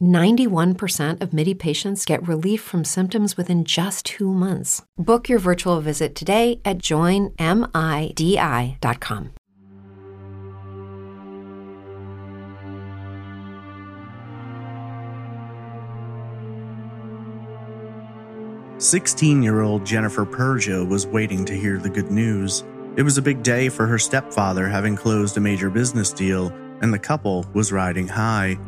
91% of Midi patients get relief from symptoms within just 2 months. Book your virtual visit today at joinmidi.com. Sixteen-year-old Jennifer Persia was waiting to hear the good news. It was a big day for her stepfather, having closed a major business deal, and the couple was riding high.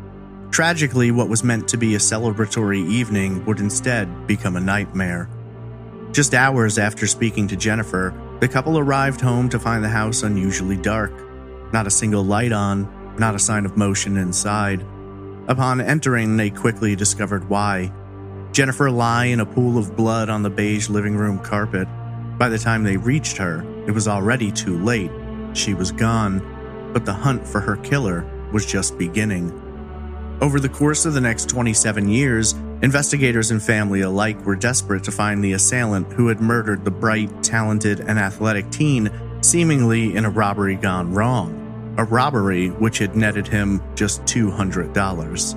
Tragically, what was meant to be a celebratory evening would instead become a nightmare. Just hours after speaking to Jennifer, the couple arrived home to find the house unusually dark. Not a single light on, not a sign of motion inside. Upon entering, they quickly discovered why. Jennifer lay in a pool of blood on the beige living room carpet. By the time they reached her, it was already too late. She was gone, but the hunt for her killer was just beginning. Over the course of the next 27 years, investigators and family alike were desperate to find the assailant who had murdered the bright, talented, and athletic teen, seemingly in a robbery gone wrong, a robbery which had netted him just $200.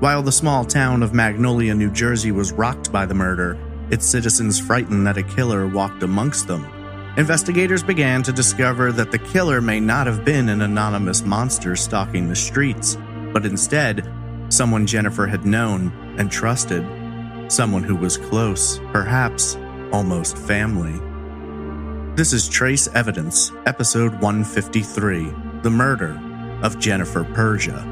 While the small town of Magnolia, New Jersey was rocked by the murder, its citizens frightened that a killer walked amongst them, investigators began to discover that the killer may not have been an anonymous monster stalking the streets, but instead, someone Jennifer had known and trusted, someone who was close, perhaps almost family. This is Trace Evidence, episode 153, The Murder of Jennifer Persia.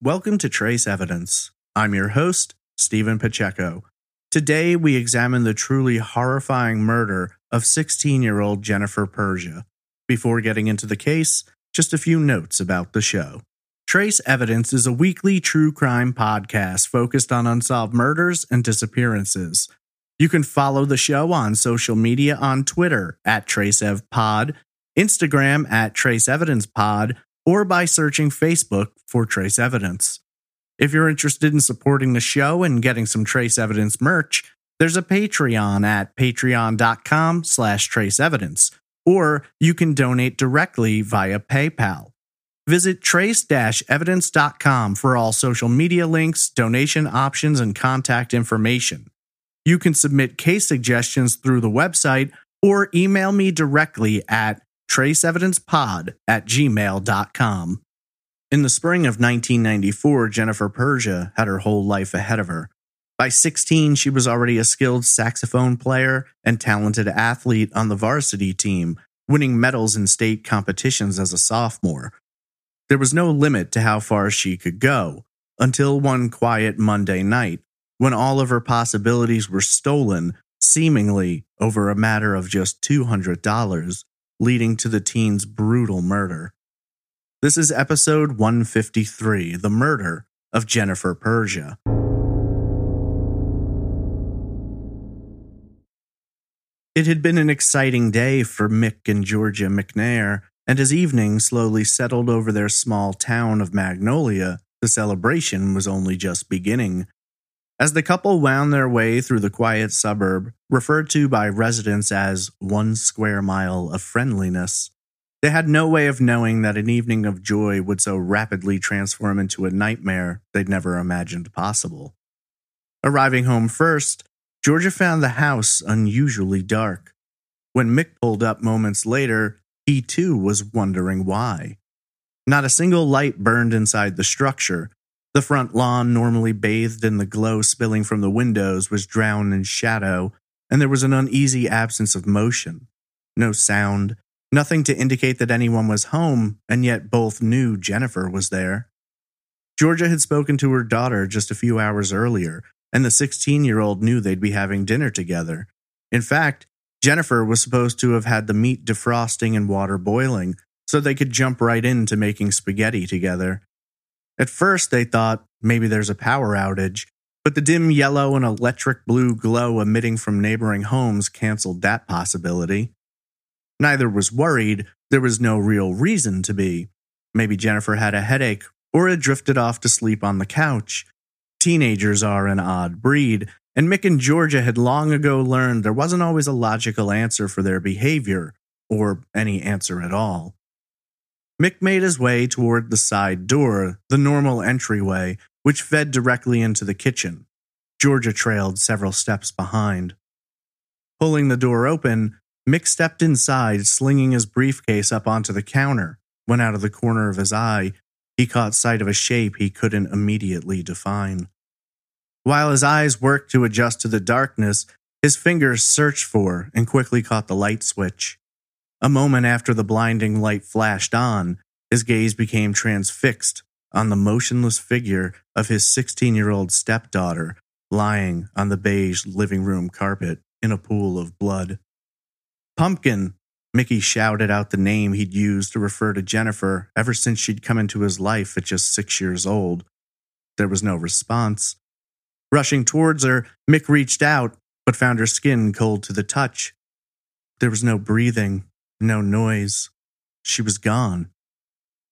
Welcome to Trace Evidence. I'm your host, Stephen Pacheco. Today, we examine the truly horrifying murder of 16-year-old Jennifer Persia. Before getting into the case, just a few notes about the show. Trace Evidence is a weekly true crime podcast focused on unsolved murders and disappearances. You can follow the show on social media on Twitter at TraceEvPod, Instagram at TraceEvidencePod, or by searching Facebook for Trace Evidence. If you're interested in supporting the show and getting some Trace Evidence merch, there's a Patreon at patreon.com/traceevidence, or you can donate directly via PayPal. Visit trace-evidence.com for all social media links, donation options, and contact information. You can submit case suggestions through the website or email me directly at traceevidencepod@gmail.com. In the spring of 1994, Jennifer Persia had her whole life ahead of her. By 16, she was already a skilled saxophone player and talented athlete on the varsity team, winning medals in state competitions as a sophomore. There was no limit to how far she could go, until one quiet Monday night, when all of her possibilities were stolen, seemingly over a matter of just $200. Leading to the teen's brutal murder. This is episode 153, The Murder of Jennifer Persia. It had been an exciting day for Mick and Georgia McNair, and as evening slowly settled over their small town of Magnolia, the celebration was only just beginning. As the couple wound their way through the quiet suburb, referred to by residents as 1 square mile of friendliness, they had no way of knowing that an evening of joy would so rapidly transform into a nightmare they'd never imagined possible. Arriving home first, Georgia found the house unusually dark. When Mick pulled up moments later, he too was wondering why. Not a single light burned inside the structure, The front lawn, normally bathed in the glow spilling from the windows, was drowned in shadow, and there was an uneasy absence of motion. No sound, nothing to indicate that anyone was home, and yet both knew Jennifer was there. Georgia had spoken to her daughter just a few hours earlier, and the 16-year-old knew they'd be having dinner together. In fact, Jennifer was supposed to have had the meat defrosting and water boiling, so they could jump right into making spaghetti together. At first, they thought, maybe there's a power outage, but the dim yellow and electric blue glow emitting from neighboring homes canceled that possibility. Neither was worried. There was no real reason to be. Maybe Jennifer had a headache or had drifted off to sleep on the couch. Teenagers are an odd breed, and Mick and Georgia had long ago learned there wasn't always a logical answer for their behavior, or any answer at all. Mick made his way toward the side door, the normal entryway, which fed directly into the kitchen. Georgia trailed several steps behind. Pulling the door open, Mick stepped inside, slinging his briefcase up onto the counter. When out of the corner of his eye, he caught sight of a shape he couldn't immediately define. While his eyes worked to adjust to the darkness, his fingers searched for and quickly caught the light switch. A moment after the blinding light flashed on, his gaze became transfixed on the motionless figure of his 16-year-old stepdaughter lying on the beige living room carpet in a pool of blood. "Pumpkin!" Mickey shouted out the name he'd used to refer to Jennifer ever since she'd come into his life at just 6 years old. There was no response. Rushing towards her, Mick reached out, but found her skin cold to the touch. There was no breathing, no noise. She was gone.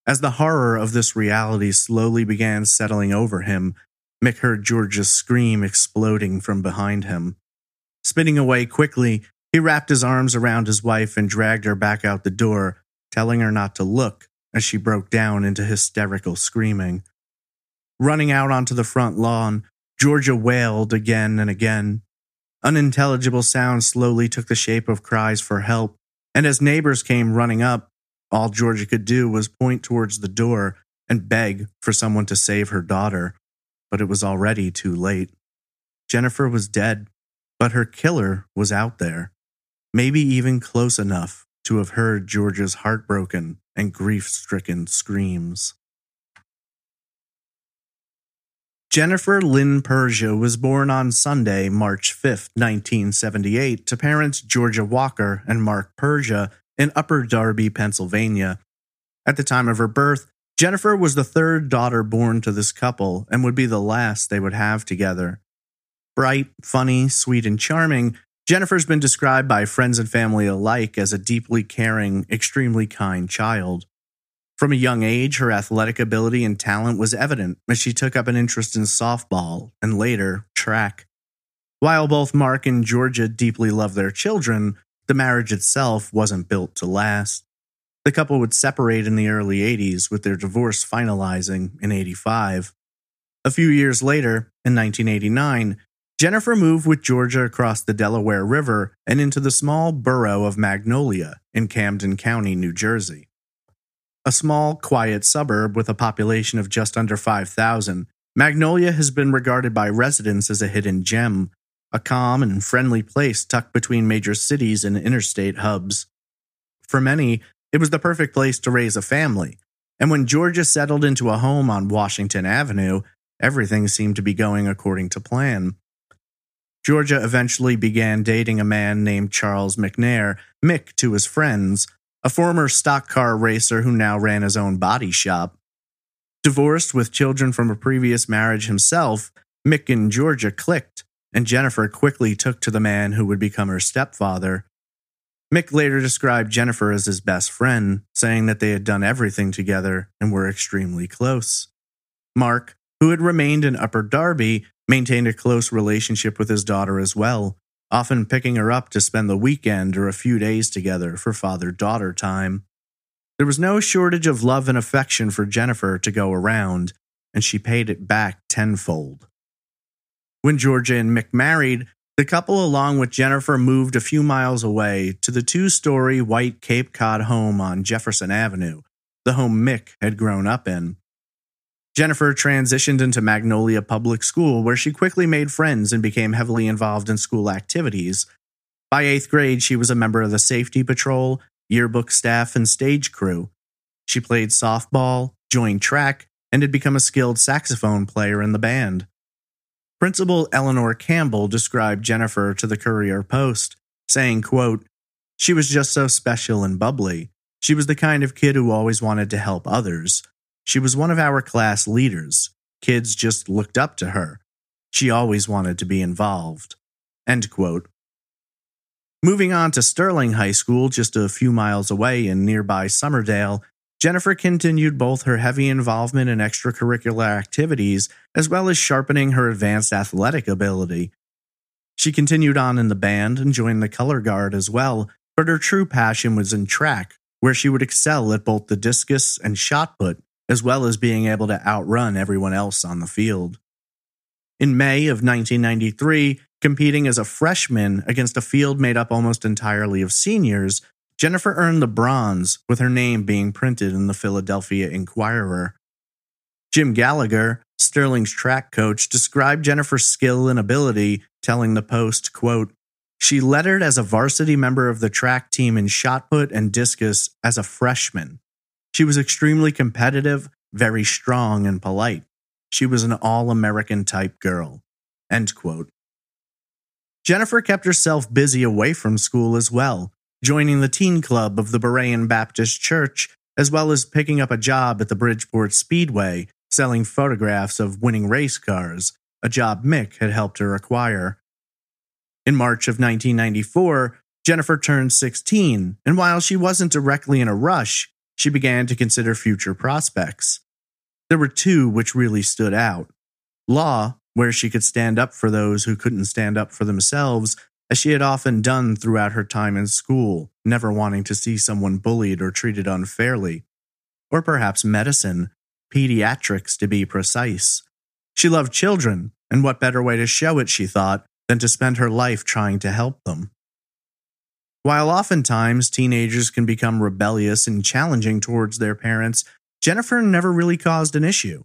As the horror of this reality slowly began settling over him, Mick heard Georgia's scream exploding from behind him. Spinning away quickly, he wrapped his arms around his wife and dragged her back out the door, telling her not to look as she broke down into hysterical screaming. Running out onto the front lawn, Georgia wailed again and again. Unintelligible sounds slowly took the shape of cries for help, and as neighbors came running up, all Georgia could do was point towards the door and beg for someone to save her daughter, but it was already too late. Jennifer was dead, but her killer was out there, maybe even close enough to have heard Georgia's heartbroken and grief-stricken screams. Jennifer Lynn Persia was born on Sunday, March 5, 1978, to parents Georgia Walker and Mark Persia in Upper Darby, Pennsylvania. At the time of her birth, Jennifer was the third daughter born to this couple and would be the last they would have together. Bright, funny, sweet, and charming, Jennifer's been described by friends and family alike as a deeply caring, extremely kind child. From a young age, her athletic ability and talent was evident as she took up an interest in softball and later track. While both Mark and Georgia deeply loved their children, the marriage itself wasn't built to last. The couple would separate in the early 80s, with their divorce finalizing in 85. A few years later, in 1989, Jennifer moved with Georgia across the Delaware River and into the small borough of Magnolia in Camden County, New Jersey. A small, quiet suburb with a population of just under 5,000, Magnolia has been regarded by residents as a hidden gem, a calm and friendly place tucked between major cities and interstate hubs. For many, it was the perfect place to raise a family, and when Georgia settled into a home on Washington Avenue, everything seemed to be going according to plan. Georgia eventually began dating a man named Charles McNair, Mick to his friends, a former stock car racer who now ran his own body shop. Divorced with children from a previous marriage himself, Mick and Georgia clicked, and Jennifer quickly took to the man who would become her stepfather. Mick later described Jennifer as his best friend, saying that they had done everything together and were extremely close. Mark, who had remained in Upper Darby, maintained a close relationship with his daughter as well, often picking her up to spend the weekend or a few days together for father-daughter time. There was no shortage of love and affection for Jennifer to go around, and she paid it back tenfold. When Georgia and Mick married, the couple along with Jennifer moved a few miles away to the two-story white Cape Cod home on Jefferson Avenue, the home Mick had grown up in. Jennifer transitioned into Magnolia Public School, where she quickly made friends and became heavily involved in school activities. By 8th grade, she was a member of the safety patrol, yearbook staff, and stage crew. She played softball, joined track, and had become a skilled saxophone player in the band. Principal Eleanor Campbell described Jennifer to the Courier Post, saying, quote, "She was just so special and bubbly. She was the kind of kid who always wanted to help others. She was one of our class leaders. Kids just looked up to her. She always wanted to be involved." End quote. Moving on to Sterling High School, just a few miles away in nearby Somerdale, Jennifer continued both her heavy involvement in extracurricular activities as well as sharpening her advanced athletic ability. She continued on in the band and joined the color guard as well, but her true passion was in track, where she would excel at both the discus and shot put, as well as being able to outrun everyone else on the field. In May of 1993, competing as a freshman against a field made up almost entirely of seniors, Jennifer earned the bronze, with her name being printed in the Philadelphia Inquirer. Jim Gallagher, Sterling's track coach, described Jennifer's skill and ability, telling the Post, quote, "She lettered as a varsity member of the track team in shot put and discus as a freshman. She was extremely competitive, very strong, and polite. She was an all-American type girl." End quote. Jennifer kept herself busy away from school as well, joining the teen club of the Berean Baptist Church, as well as picking up a job at the Bridgeport Speedway, selling photographs of winning race cars, a job Mick had helped her acquire. In March of 1994, Jennifer turned 16, and while she wasn't directly in a rush, she began to consider future prospects. There were two which really stood out: law, where she could stand up for those who couldn't stand up for themselves, as she had often done throughout her time in school, never wanting to see someone bullied or treated unfairly. Or perhaps medicine, pediatrics to be precise. She loved children, and what better way to show it, she thought, than to spend her life trying to help them. While oftentimes teenagers can become rebellious and challenging towards their parents, Jennifer never really caused an issue.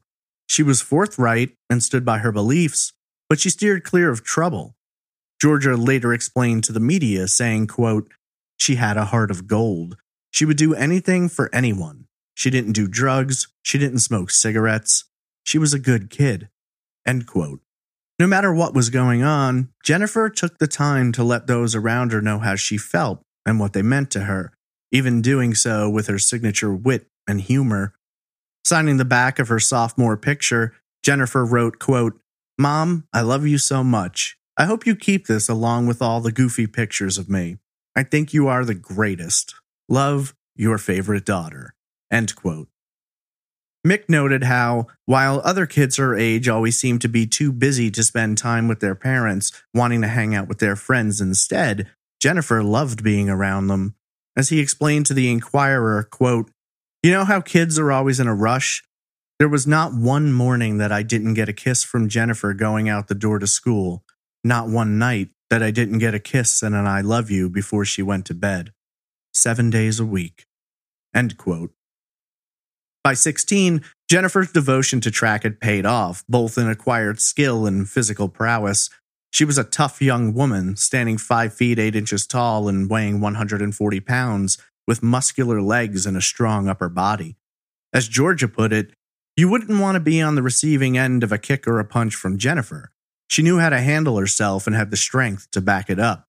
She was forthright and stood by her beliefs, but she steered clear of trouble. Georgia later explained to the media, saying, quote, "She had a heart of gold. She would do anything for anyone. She didn't do drugs. She didn't smoke cigarettes. She was a good kid." End quote. No matter what was going on, Jennifer took the time to let those around her know how she felt and what they meant to her, even doing so with her signature wit and humor. Signing the back of her sophomore picture, Jennifer wrote, quote, "Mom, I love you so much. I hope you keep this along with all the goofy pictures of me. I think you are the greatest. Love, your favorite daughter." End quote. Mick noted how, while other kids her age always seemed to be too busy to spend time with their parents, wanting to hang out with their friends instead, Jennifer loved being around them. As he explained to the Inquirer, quote, "You know how kids are always in a rush? There was not one morning that I didn't get a kiss from Jennifer going out the door to school. Not one night that I didn't get a kiss and an I love you before she went to bed. 7 days a week." End quote. By 16, Jennifer's devotion to track had paid off, both in acquired skill and physical prowess. She was a tough young woman, standing 5 feet 8 inches tall and weighing 140 pounds, with muscular legs and a strong upper body. As Georgia put it, "You wouldn't want to be on the receiving end of a kick or a punch from Jennifer. She knew how to handle herself and had the strength to back it up."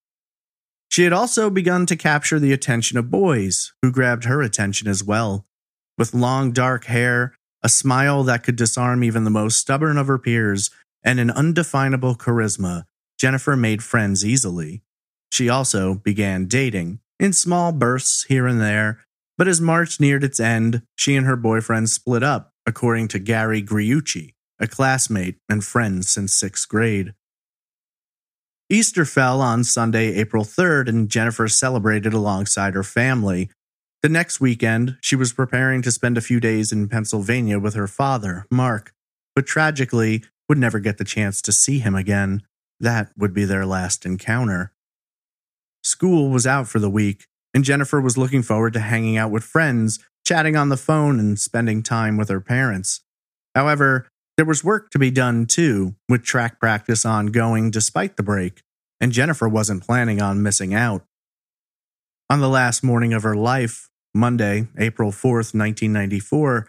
She had also begun to capture the attention of boys, who grabbed her attention as well. With long dark hair, a smile that could disarm even the most stubborn of her peers, and an undefinable charisma, Jennifer made friends easily. She also began dating, in small bursts here and there, but as March neared its end, she and her boyfriend split up, according to Gary Griucci, a classmate and friend since 6th grade. Easter fell on Sunday, April 3rd, and Jennifer celebrated alongside her family. The next weekend, she was preparing to spend a few days in Pennsylvania with her father, Mark, but tragically would never get the chance to see him again. That would be their last encounter. School was out for the week, and Jennifer was looking forward to hanging out with friends, chatting on the phone, and spending time with her parents. However, there was work to be done too, with track practice ongoing despite the break, and Jennifer wasn't planning on missing out. On the last morning of her life, Monday, April 4th, 1994,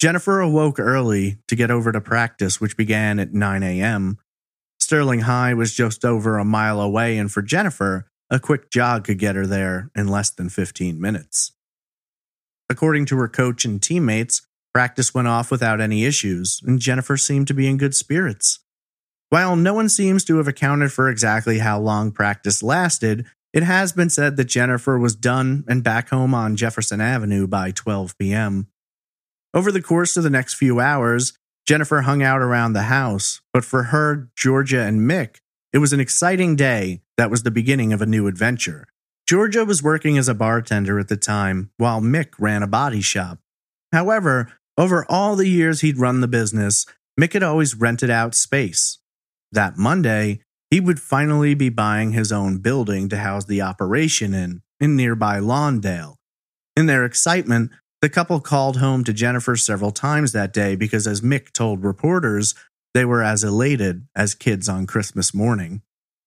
Jennifer awoke early to get over to practice, which began at 9 a.m. Sterling High was just over a mile away, and for Jennifer, a quick jog could get her there in less than 15 minutes. According to her coach and teammates, practice went off without any issues, and Jennifer seemed to be in good spirits. While no one seems to have accounted for exactly how long practice lasted, it has been said that Jennifer was done and back home on Jefferson Avenue by 12 p.m. Over the course of the next few hours, Jennifer hung out around the house, but for her, Georgia, and Mick, it was an exciting day that was the beginning of a new adventure. Georgia was working as a bartender at the time, while Mick ran a body shop. However, over all the years he'd run the business, Mick had always rented out space. That Monday, he would finally be buying his own building to house the operation in nearby Lawndale. In their excitement, the couple called home to Jennifer several times that day because, as Mick told reporters, they were as elated as kids on Christmas morning.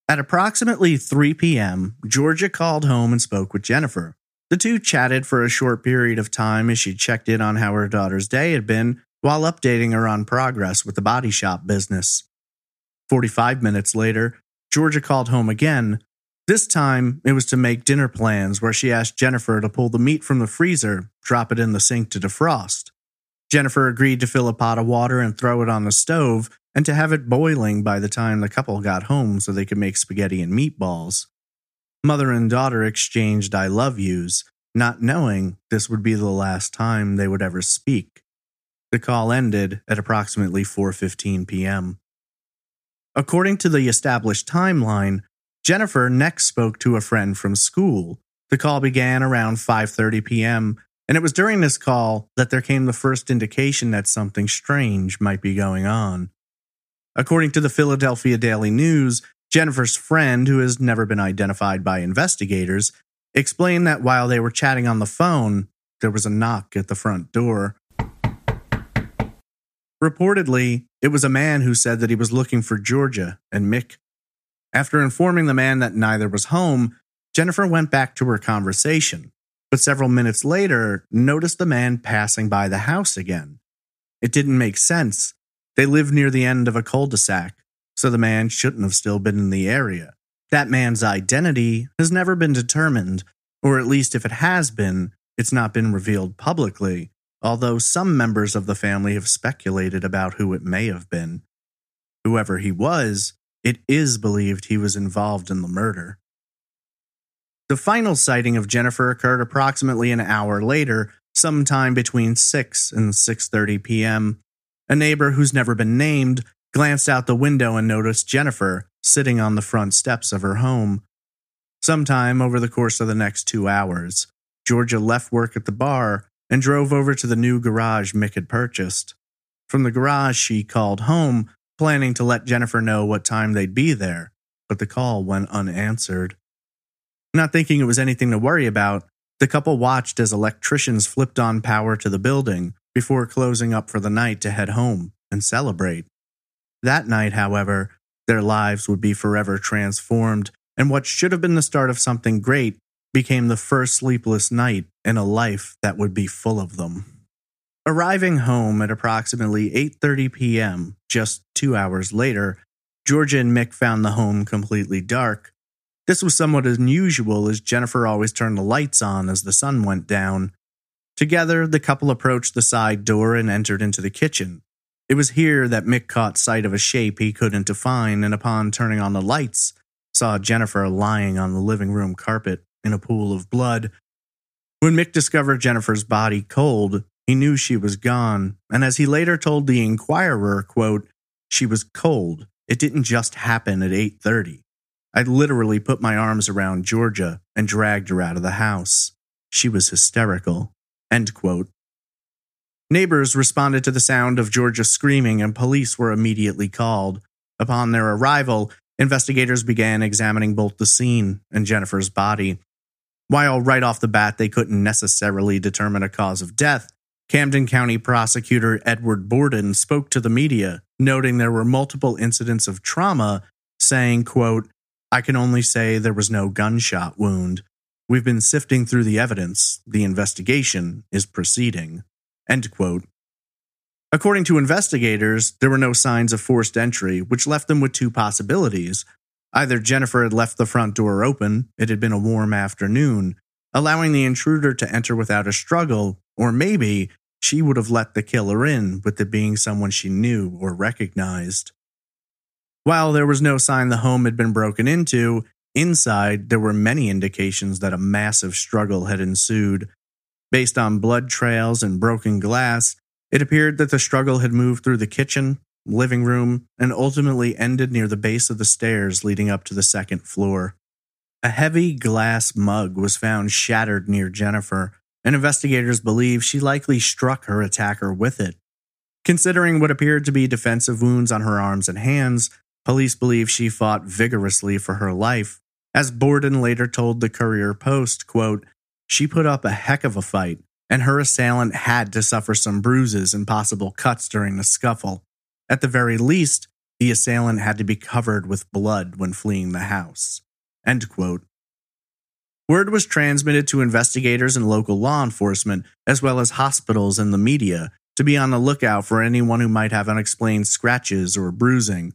At approximately 3 p.m., Georgia called home and spoke with Jennifer. The two chatted for a short period of time as she checked in on how her daughter's day had been while updating her on progress with the body shop business. 45 minutes later, Georgia called home again. This time, it was to make dinner plans, where she asked Jennifer to pull the meat from the freezer, drop it in the sink to defrost. Jennifer agreed to fill a pot of water and throw it on the stove, and to have it boiling by the time the couple got home so they could make spaghetti and meatballs. Mother and daughter exchanged I love yous, not knowing this would be the last time they would ever speak. The call ended at approximately 4:15 p.m. According to the established timeline, Jennifer next spoke to a friend from school. The call began around 5:30 p.m., and it was during this call that there came the first indication that something strange might be going on. According to the Philadelphia Daily News, Jennifer's friend, who has never been identified by investigators, explained that while they were chatting on the phone, there was a knock at the front door. Reportedly, it was a man who said that he was looking for Georgia and Mick. After informing the man that neither was home, Jennifer went back to her conversation, but several minutes later noticed the man passing by the house again. It didn't make sense. They lived near the end of a cul-de-sac, so the man shouldn't have still been in the area. That man's identity has never been determined, or at least if it has been, it's not been revealed publicly, although some members of the family have speculated about who it may have been. Whoever he was, it is believed he was involved in the murder. The final sighting of Jennifer occurred approximately an hour later, sometime between 6 and 6:30 p.m. A neighbor who's never been named glanced out the window and noticed Jennifer sitting on the front steps of her home. Sometime over the course of the next 2 hours, Georgia left work at the bar and drove over to the new garage Mick had purchased. From the garage, she called home, planning to let Jennifer know what time they'd be there, but the call went unanswered. Not thinking it was anything to worry about, the couple watched as electricians flipped on power to the building before closing up for the night to head home and celebrate. That night, however, their lives would be forever transformed, and what should have been the start of something great became the first sleepless night in a life that would be full of them. Arriving home at approximately 8:30 p.m., just 2 hours later, Georgia and Mick found the home completely dark. This was somewhat unusual, as Jennifer always turned the lights on as the sun went down. Together, the couple approached the side door and entered into the kitchen. It was here that Mick caught sight of a shape he couldn't define, and upon turning on the lights, saw Jennifer lying on the living room carpet in a pool of blood. When Mick discovered Jennifer's body cold, he knew she was gone, and as he later told the Inquirer, quote, "She was cold. It didn't just happen at 8:30. I literally put my arms around Georgia and dragged her out of the house. She was hysterical." End quote. Neighbors responded to the sound of Georgia screaming, and police were immediately called. Upon their arrival, investigators began examining both the scene and Jennifer's body. While right off the bat they couldn't necessarily determine a cause of death, Camden County Prosecutor Edward Borden spoke to the media, noting there were multiple incidents of trauma, saying, quote, "I can only say there was no gunshot wound. We've been sifting through the evidence. The investigation is proceeding." End quote. According to investigators, there were no signs of forced entry, which left them with two possibilities. Either Jennifer had left the front door open, it had been a warm afternoon, allowing the intruder to enter without a struggle, or maybe she would have let the killer in with it being someone she knew or recognized. While there was no sign the home had been broken into, inside there were many indications that a massive struggle had ensued. Based on blood trails and broken glass, it appeared that the struggle had moved through the kitchen, living room, and ultimately ended near the base of the stairs leading up to the second floor. A heavy glass mug was found shattered near Jennifer, and investigators believe she likely struck her attacker with it. Considering what appeared to be defensive wounds on her arms and hands, police believe she fought vigorously for her life. As Borden later told the Courier Post, quote, "She put up a heck of a fight, and her assailant had to suffer some bruises and possible cuts during the scuffle. At the very least, the assailant had to be covered with blood when fleeing the house." End quote. Word was transmitted to investigators and local law enforcement, as well as hospitals and the media, to be on the lookout for anyone who might have unexplained scratches or bruising.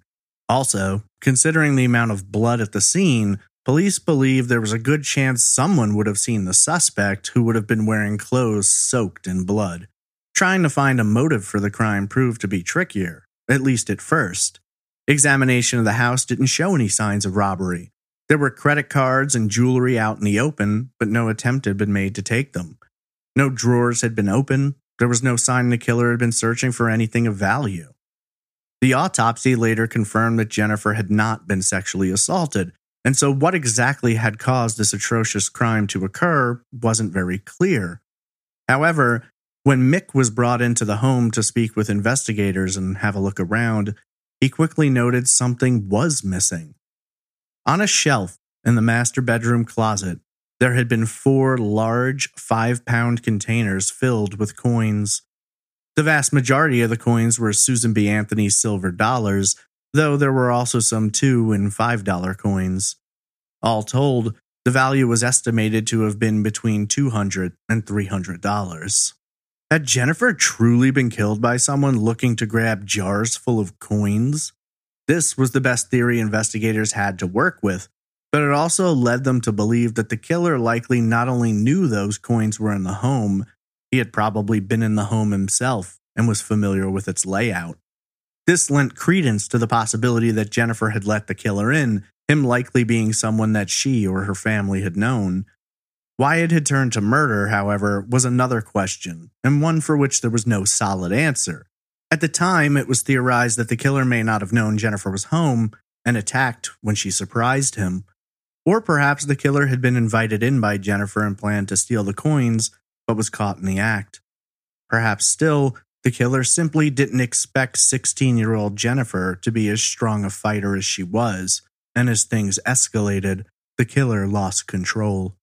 Also, considering the amount of blood at the scene, police believe there was a good chance someone would have seen the suspect, who would have been wearing clothes soaked in blood. Trying to find a motive for the crime proved to be trickier, at least at first. Examination of the house didn't show any signs of robbery. There were credit cards and jewelry out in the open, but no attempt had been made to take them. No drawers had been opened. There was no sign the killer had been searching for anything of value. The autopsy later confirmed that Jennifer had not been sexually assaulted, and so what exactly had caused this atrocious crime to occur wasn't very clear. However, when Mick was brought into the home to speak with investigators and have a look around, he quickly noted something was missing. On a shelf in the master bedroom closet, there had been 4 large 5-pound containers filled with coins. The vast majority of the coins were Susan B. Anthony silver dollars, though there were also some $2 and $5 coins. All told, the value was estimated to have been between $200 and $300. Had Jennifer truly been killed by someone looking to grab jars full of coins? This was the best theory investigators had to work with, but it also led them to believe that the killer likely not only knew those coins were in the home, he had probably been in the home himself and was familiar with its layout. This lent credence to the possibility that Jennifer had let the killer in, him likely being someone that she or her family had known. Why it had turned to murder, however, was another question, and one for which there was no solid answer. At the time, it was theorized that the killer may not have known Jennifer was home and attacked when she surprised him. Or perhaps the killer had been invited in by Jennifer and planned to steal the coins, but was caught in the act. Perhaps still, the killer simply didn't expect 16-year-old Jennifer to be as strong a fighter as she was, and as things escalated, the killer lost control.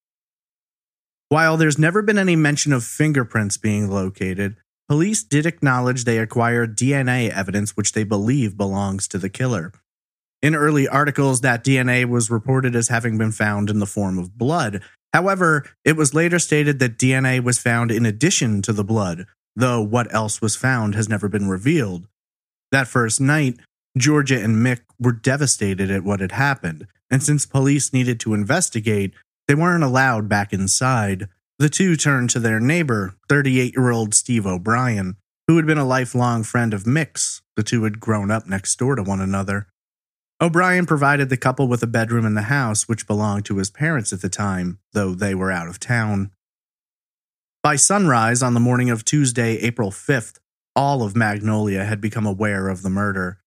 While there's never been any mention of fingerprints being located, police did acknowledge they acquired DNA evidence which they believe belongs to the killer. In early articles, that DNA was reported as having been found in the form of blood. However, it was later stated that DNA was found in addition to the blood, though what else was found has never been revealed. That first night, Georgia and Mick were devastated at what had happened, and since police needed to investigate, they weren't allowed back inside. The two turned to their neighbor, 38-year-old Steve O'Brien, who had been a lifelong friend of Mick's. The two had grown up next door to one another. O'Brien provided the couple with a bedroom in the house, which belonged to his parents at the time, though they were out of town. By sunrise on the morning of Tuesday, April 5th, all of Magnolia had become aware of the murder.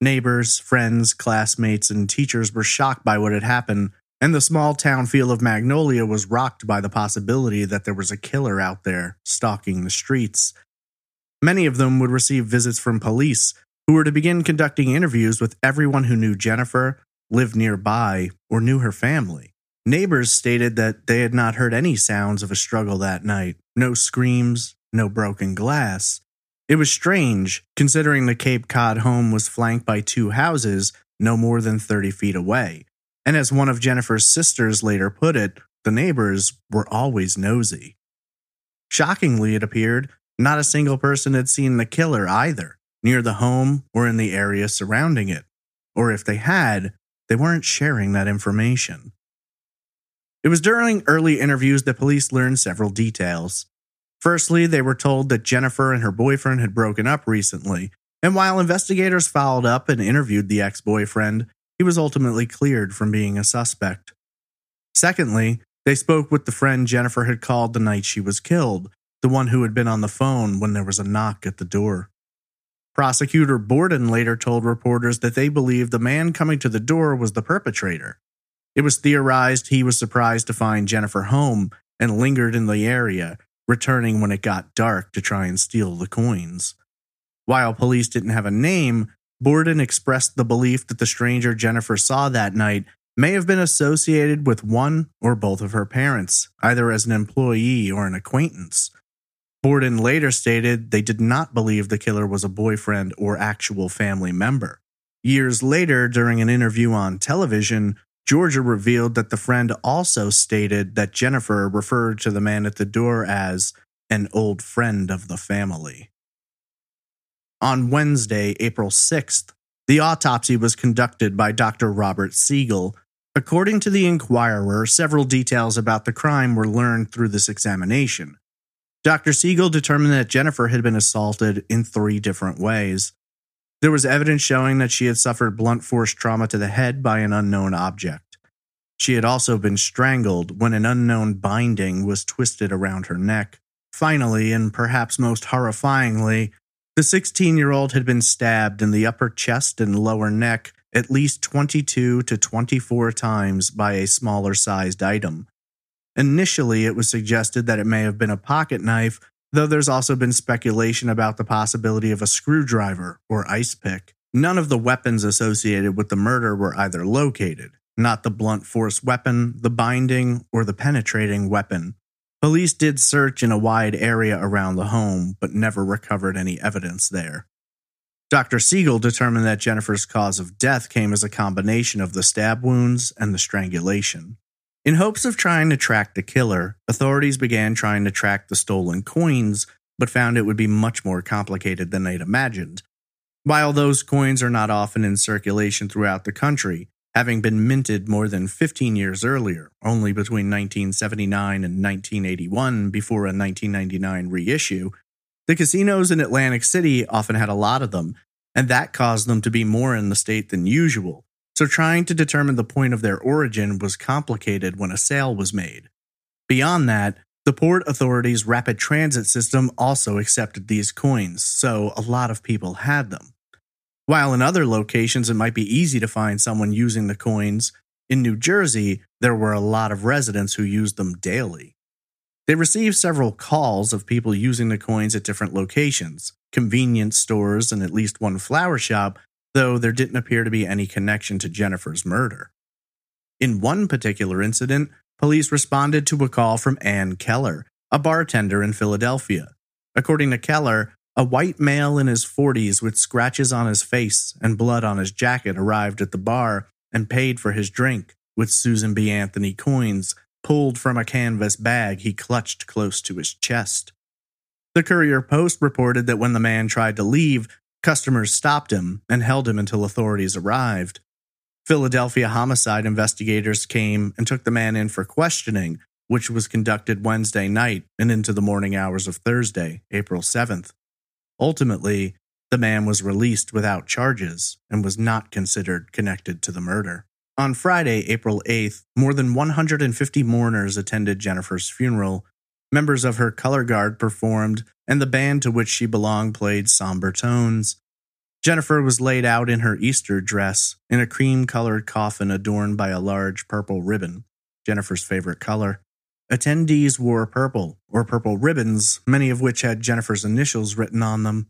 Neighbors, friends, classmates, and teachers were shocked by what had happened, and the small-town feel of Magnolia was rocked by the possibility that there was a killer out there stalking the streets. Many of them would receive visits from police, who were to begin conducting interviews with everyone who knew Jennifer, lived nearby, or knew her family. Neighbors stated that they had not heard any sounds of a struggle that night. No screams, no broken glass. It was strange, considering the Cape Cod home was flanked by two houses no more than 30 feet away. And as one of Jennifer's sisters later put it, the neighbors were always nosy. Shockingly, it appeared, not a single person had seen the killer either, near the home or in the area surrounding it. Or if they had, they weren't sharing that information. It was during early interviews that police learned several details. Firstly, they were told that Jennifer and her boyfriend had broken up recently, and while investigators followed up and interviewed the ex-boyfriend, he was ultimately cleared from being a suspect. Secondly, they spoke with the friend Jennifer had called the night she was killed, the one who had been on the phone when there was a knock at the door. Prosecutor Borden later told reporters that they believed the man coming to the door was the perpetrator. It was theorized he was surprised to find Jennifer home and lingered in the area, returning when it got dark to try and steal the coins. While police didn't have a name, Borden expressed the belief that the stranger Jennifer saw that night may have been associated with one or both of her parents, either as an employee or an acquaintance. Borden later stated they did not believe the killer was a boyfriend or actual family member. Years later, during an interview on television, Georgia revealed that the friend also stated that Jennifer referred to the man at the door as an old friend of the family. On Wednesday, April 6th, the autopsy was conducted by Dr. Robert Siegel. According to the Inquirer, several details about the crime were learned through this examination. Dr. Siegel determined that Jennifer had been assaulted in three different ways. There was evidence showing that she had suffered blunt force trauma to the head by an unknown object. She had also been strangled when an unknown binding was twisted around her neck. Finally, and perhaps most horrifyingly, the 16-year-old had been stabbed in the upper chest and lower neck at least 22 to 24 times by a smaller-sized item. Initially, it was suggested that it may have been a pocket knife, though there's also been speculation about the possibility of a screwdriver or ice pick. None of the weapons associated with the murder were either located, not the blunt force weapon, the binding, or the penetrating weapon. Police did search in a wide area around the home, but never recovered any evidence there. Dr. Siegel determined that Jennifer's cause of death came as a combination of the stab wounds and the strangulation. In hopes of trying to track the killer, authorities began trying to track the stolen coins, but found it would be much more complicated than they'd imagined. While those coins are not often in circulation throughout the country, having been minted more than 15 years earlier, only between 1979 and 1981 before a 1999 reissue, the casinos in Atlantic City often had a lot of them, and that caused them to be more in the state than usual. So trying to determine the point of their origin was complicated when a sale was made. Beyond that, the Port Authority's rapid transit system also accepted these coins, so a lot of people had them. While in other locations it might be easy to find someone using the coins, in New Jersey there were a lot of residents who used them daily. They received several calls of people using the coins at different locations, convenience stores, and at least one flower shop, though there didn't appear to be any connection to Jennifer's murder. In one particular incident, police responded to a call from Ann Keller, a bartender in Philadelphia. According to Keller, a white male in his 40s with scratches on his face and blood on his jacket arrived at the bar and paid for his drink with Susan B. Anthony coins pulled from a canvas bag he clutched close to his chest. The Courier Post reported that when the man tried to leave, customers stopped him and held him until authorities arrived. Philadelphia homicide investigators came and took the man in for questioning, which was conducted Wednesday night and into the morning hours of Thursday, April 7th. Ultimately, the man was released without charges and was not considered connected to the murder. On Friday, April 8th, more than 150 mourners attended Jennifer's funeral. Members of her color guard performed, and the band to which she belonged played somber tones. Jennifer was laid out in her Easter dress, in a cream-colored coffin adorned by a large purple ribbon, Jennifer's favorite color. Attendees wore purple, or purple ribbons, many of which had Jennifer's initials written on them.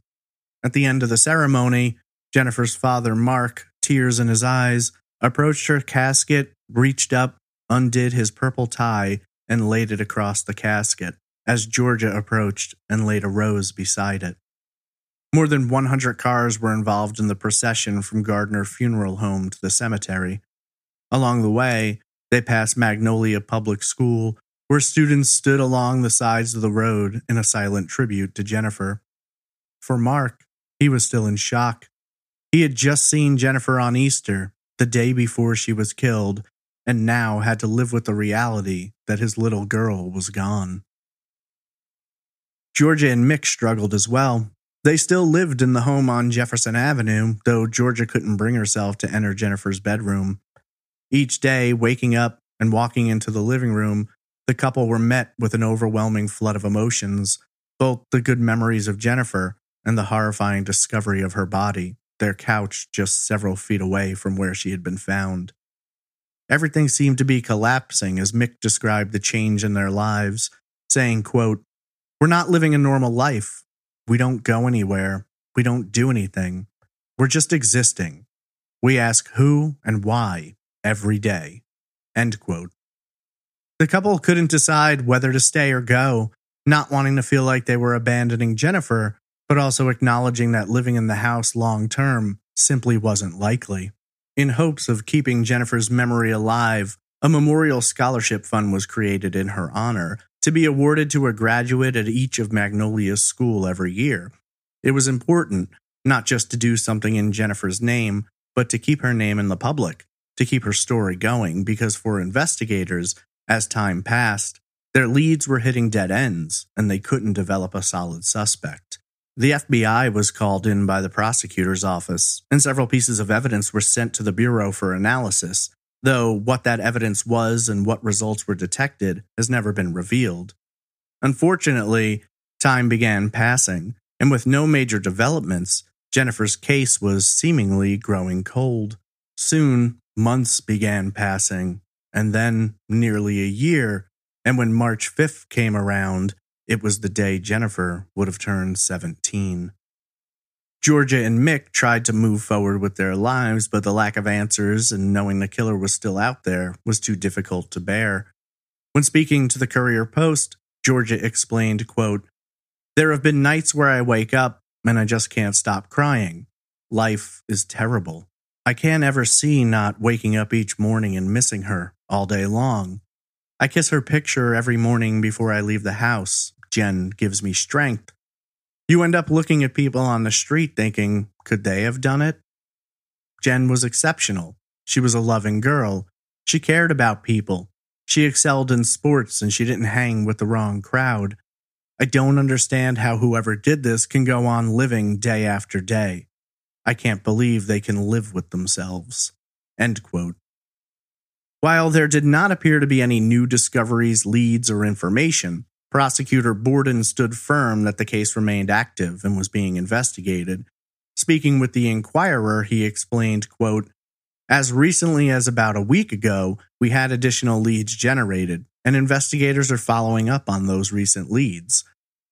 At the end of the ceremony, Jennifer's father, Mark, tears in his eyes, approached her casket, reached up, undid his purple tie, and laid it across the casket, as Georgia approached and laid a rose beside it. More than 100 cars were involved in the procession from Gardner Funeral Home to the cemetery. Along the way, they passed Magnolia Public School, where students stood along the sides of the road in a silent tribute to Jennifer. For Mark, he was still in shock. He had just seen Jennifer on Easter, the day before she was killed, and now had to live with the reality that his little girl was gone. Georgia and Mick struggled as well. They still lived in the home on Jefferson Avenue, though Georgia couldn't bring herself to enter Jennifer's bedroom. Each day, waking up and walking into the living room, the couple were met with an overwhelming flood of emotions, both the good memories of Jennifer and the horrifying discovery of her body, their couch just several feet away from where she had been found. Everything seemed to be collapsing as Mick described the change in their lives, saying, quote, "We're not living a normal life. We don't go anywhere. We don't do anything. We're just existing. We ask who and why every day." End quote. The couple couldn't decide whether to stay or go, not wanting to feel like they were abandoning Jennifer, but also acknowledging that living in the house long term simply wasn't likely. In hopes of keeping Jennifer's memory alive, a memorial scholarship fund was created in her honor, to be awarded to a graduate at each of Magnolia's school every year. It was important not just to do something in Jennifer's name, but to keep her name in the public, to keep her story going, because for investigators, as time passed, their leads were hitting dead ends and they couldn't develop a solid suspect. The FBI was called in by the prosecutor's office, and several pieces of evidence were sent to the Bureau for analysis, though what that evidence was and what results were detected has never been revealed. Unfortunately, time began passing, and with no major developments, Jennifer's case was seemingly growing cold. Soon, months began passing, and then nearly a year, and when March 5th came around, it was the day Jennifer would have turned 17. Georgia and Mick tried to move forward with their lives, but the lack of answers and knowing the killer was still out there was too difficult to bear. When speaking to the Courier Post, Georgia explained, quote, "There have been nights where I wake up and I just can't stop crying. Life is terrible. I can't ever see not waking up each morning and missing her all day long. I kiss her picture every morning before I leave the house. Jen gives me strength. You end up looking at people on the street thinking, could they have done it? Jen was exceptional. She was a loving girl. She cared about people. She excelled in sports and she didn't hang with the wrong crowd. I don't understand how whoever did this can go on living day after day. I can't believe they can live with themselves." End quote. While there did not appear to be any new discoveries, leads, or information, Prosecutor Borden stood firm that the case remained active and was being investigated. Speaking with the Inquirer, he explained, quote, "As recently as about a week ago, we had additional leads generated, and investigators are following up on those recent leads.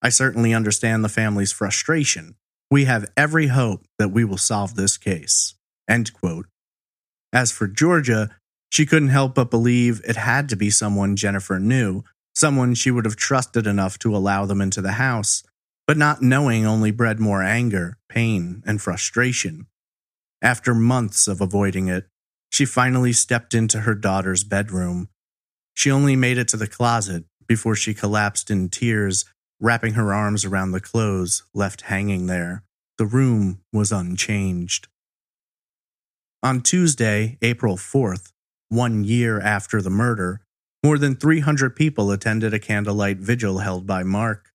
I certainly understand the family's frustration. We have every hope that we will solve this case." End quote. As for Georgia, she couldn't help but believe it had to be someone Jennifer knew, someone she would have trusted enough to allow them into the house, but not knowing only bred more anger, pain, and frustration. After months of avoiding it, she finally stepped into her daughter's bedroom. She only made it to the closet before she collapsed in tears, wrapping her arms around the clothes left hanging there. The room was unchanged. On Tuesday, April 4th, 1 year after the murder, more than 300 people attended a candlelight vigil held by Mark.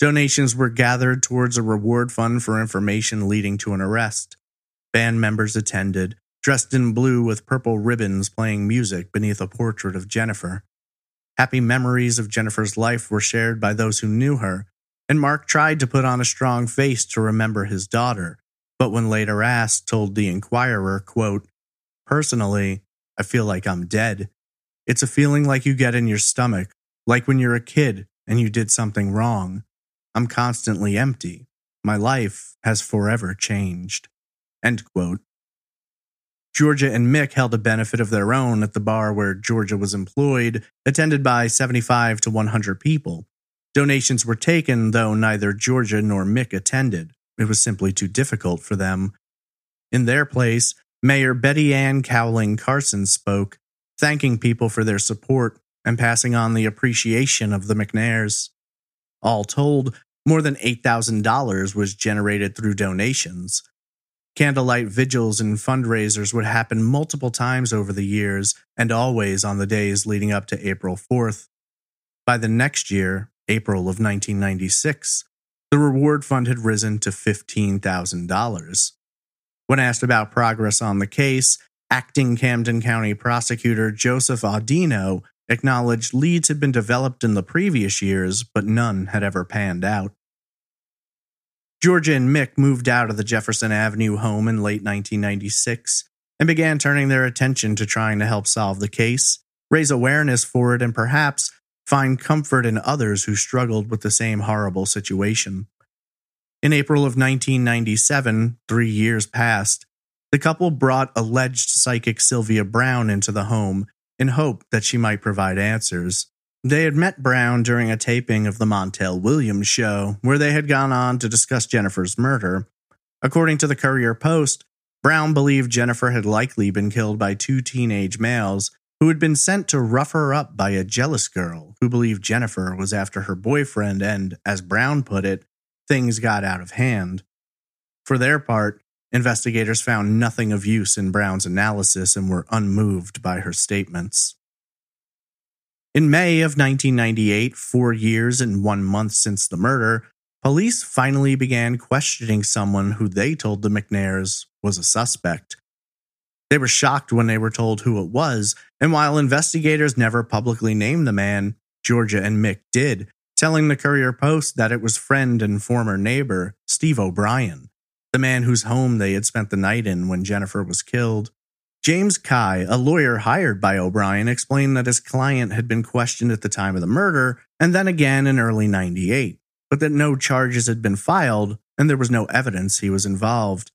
Donations were gathered towards a reward fund for information leading to an arrest. Band members attended, dressed in blue with purple ribbons, playing music beneath a portrait of Jennifer. Happy memories of Jennifer's life were shared by those who knew her, and Mark tried to put on a strong face to remember his daughter, but when later asked, told the Inquirer, quote, "Personally, I feel like I'm dead. It's a feeling like you get in your stomach, like when you're a kid and you did something wrong. I'm constantly empty. My life has forever changed." End quote. Georgia and Mick held a benefit of their own at the bar where Georgia was employed, attended by 75 to 100 people. Donations were taken, though neither Georgia nor Mick attended. It was simply too difficult for them. In their place, Mayor Betty Ann Cowling Carson spoke, thanking people for their support and passing on the appreciation of the McNairs. All told, more than $8,000 was generated through donations. Candlelight vigils and fundraisers would happen multiple times over the years and always on the days leading up to April 4th. By the next year, April of 1996, the reward fund had risen to $15,000. When asked about progress on the case, acting Camden County prosecutor Joseph Audino acknowledged leads had been developed in the previous years, but none had ever panned out. Georgia and Mick moved out of the Jefferson Avenue home in late 1996 and began turning their attention to trying to help solve the case, raise awareness for it, and perhaps find comfort in others who struggled with the same horrible situation. In April of 1997, 3 years passed, the couple brought alleged psychic Sylvia Brown into the home in hope that she might provide answers. They had met Brown during a taping of the Montel Williams show, where they had gone on to discuss Jennifer's murder. According to the Courier Post, Brown believed Jennifer had likely been killed by two teenage males who had been sent to rough her up by a jealous girl who believed Jennifer was after her boyfriend and, as Brown put it, things got out of hand. For their part, investigators found nothing of use in Brown's analysis and were unmoved by her statements. In May of 1998, 4 years and 1 month since the murder, police finally began questioning someone who they told the McNairs was a suspect. They were shocked when they were told who it was, and while investigators never publicly named the man, Georgia and Mick did, telling the Courier Post that it was friend and former neighbor Steve O'Brien, the man whose home they had spent the night in when Jennifer was killed. James Kai, a lawyer hired by O'Brien, explained that his client had been questioned at the time of the murder and then again in early 98, but that no charges had been filed and there was no evidence he was involved.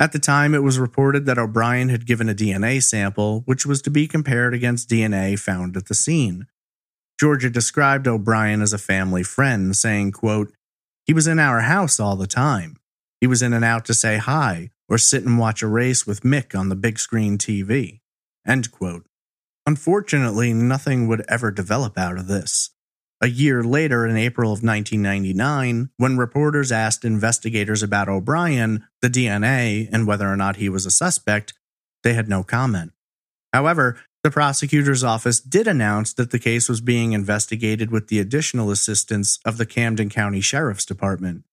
At the time, it was reported that O'Brien had given a DNA sample, which was to be compared against DNA found at the scene. Georgia described O'Brien as a family friend, saying, quote, "He was in our house all the time. He was in and out to say hi, or sit and watch a race with Mick on the big screen TV." End quote. Unfortunately, nothing would ever develop out of this. A year later, in April of 1999, when reporters asked investigators about O'Brien, the DNA, and whether or not he was a suspect, they had no comment. However, the prosecutor's office did announce that the case was being investigated with the additional assistance of the Camden County Sheriff's Department.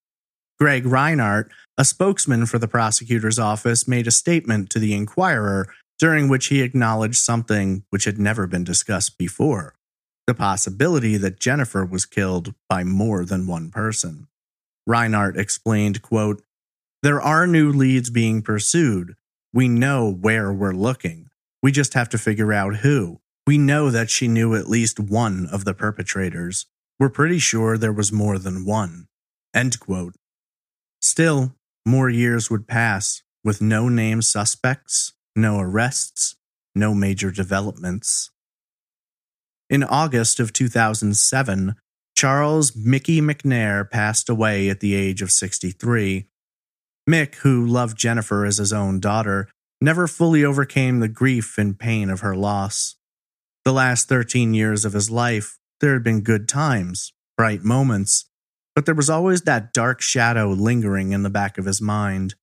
Greg Reinhart, a spokesman for the prosecutor's office, made a statement to the Inquirer during which he acknowledged something which had never been discussed before: the possibility that Jennifer was killed by more than one person. Reinhart explained, quote, "There are new leads being pursued. We know where we're looking. We just have to figure out who. We know that she knew at least one of the perpetrators. We're pretty sure there was more than one." End quote. Still, more years would pass with no named suspects, no arrests, no major developments. In August of 2007, Charles "Mickey" McNair passed away at the age of 63. Mick, who loved Jennifer as his own daughter, never fully overcame the grief and pain of her loss. The last 13 years of his life, there had been good times, bright moments, but there was always that dark shadow lingering in the back of his mind.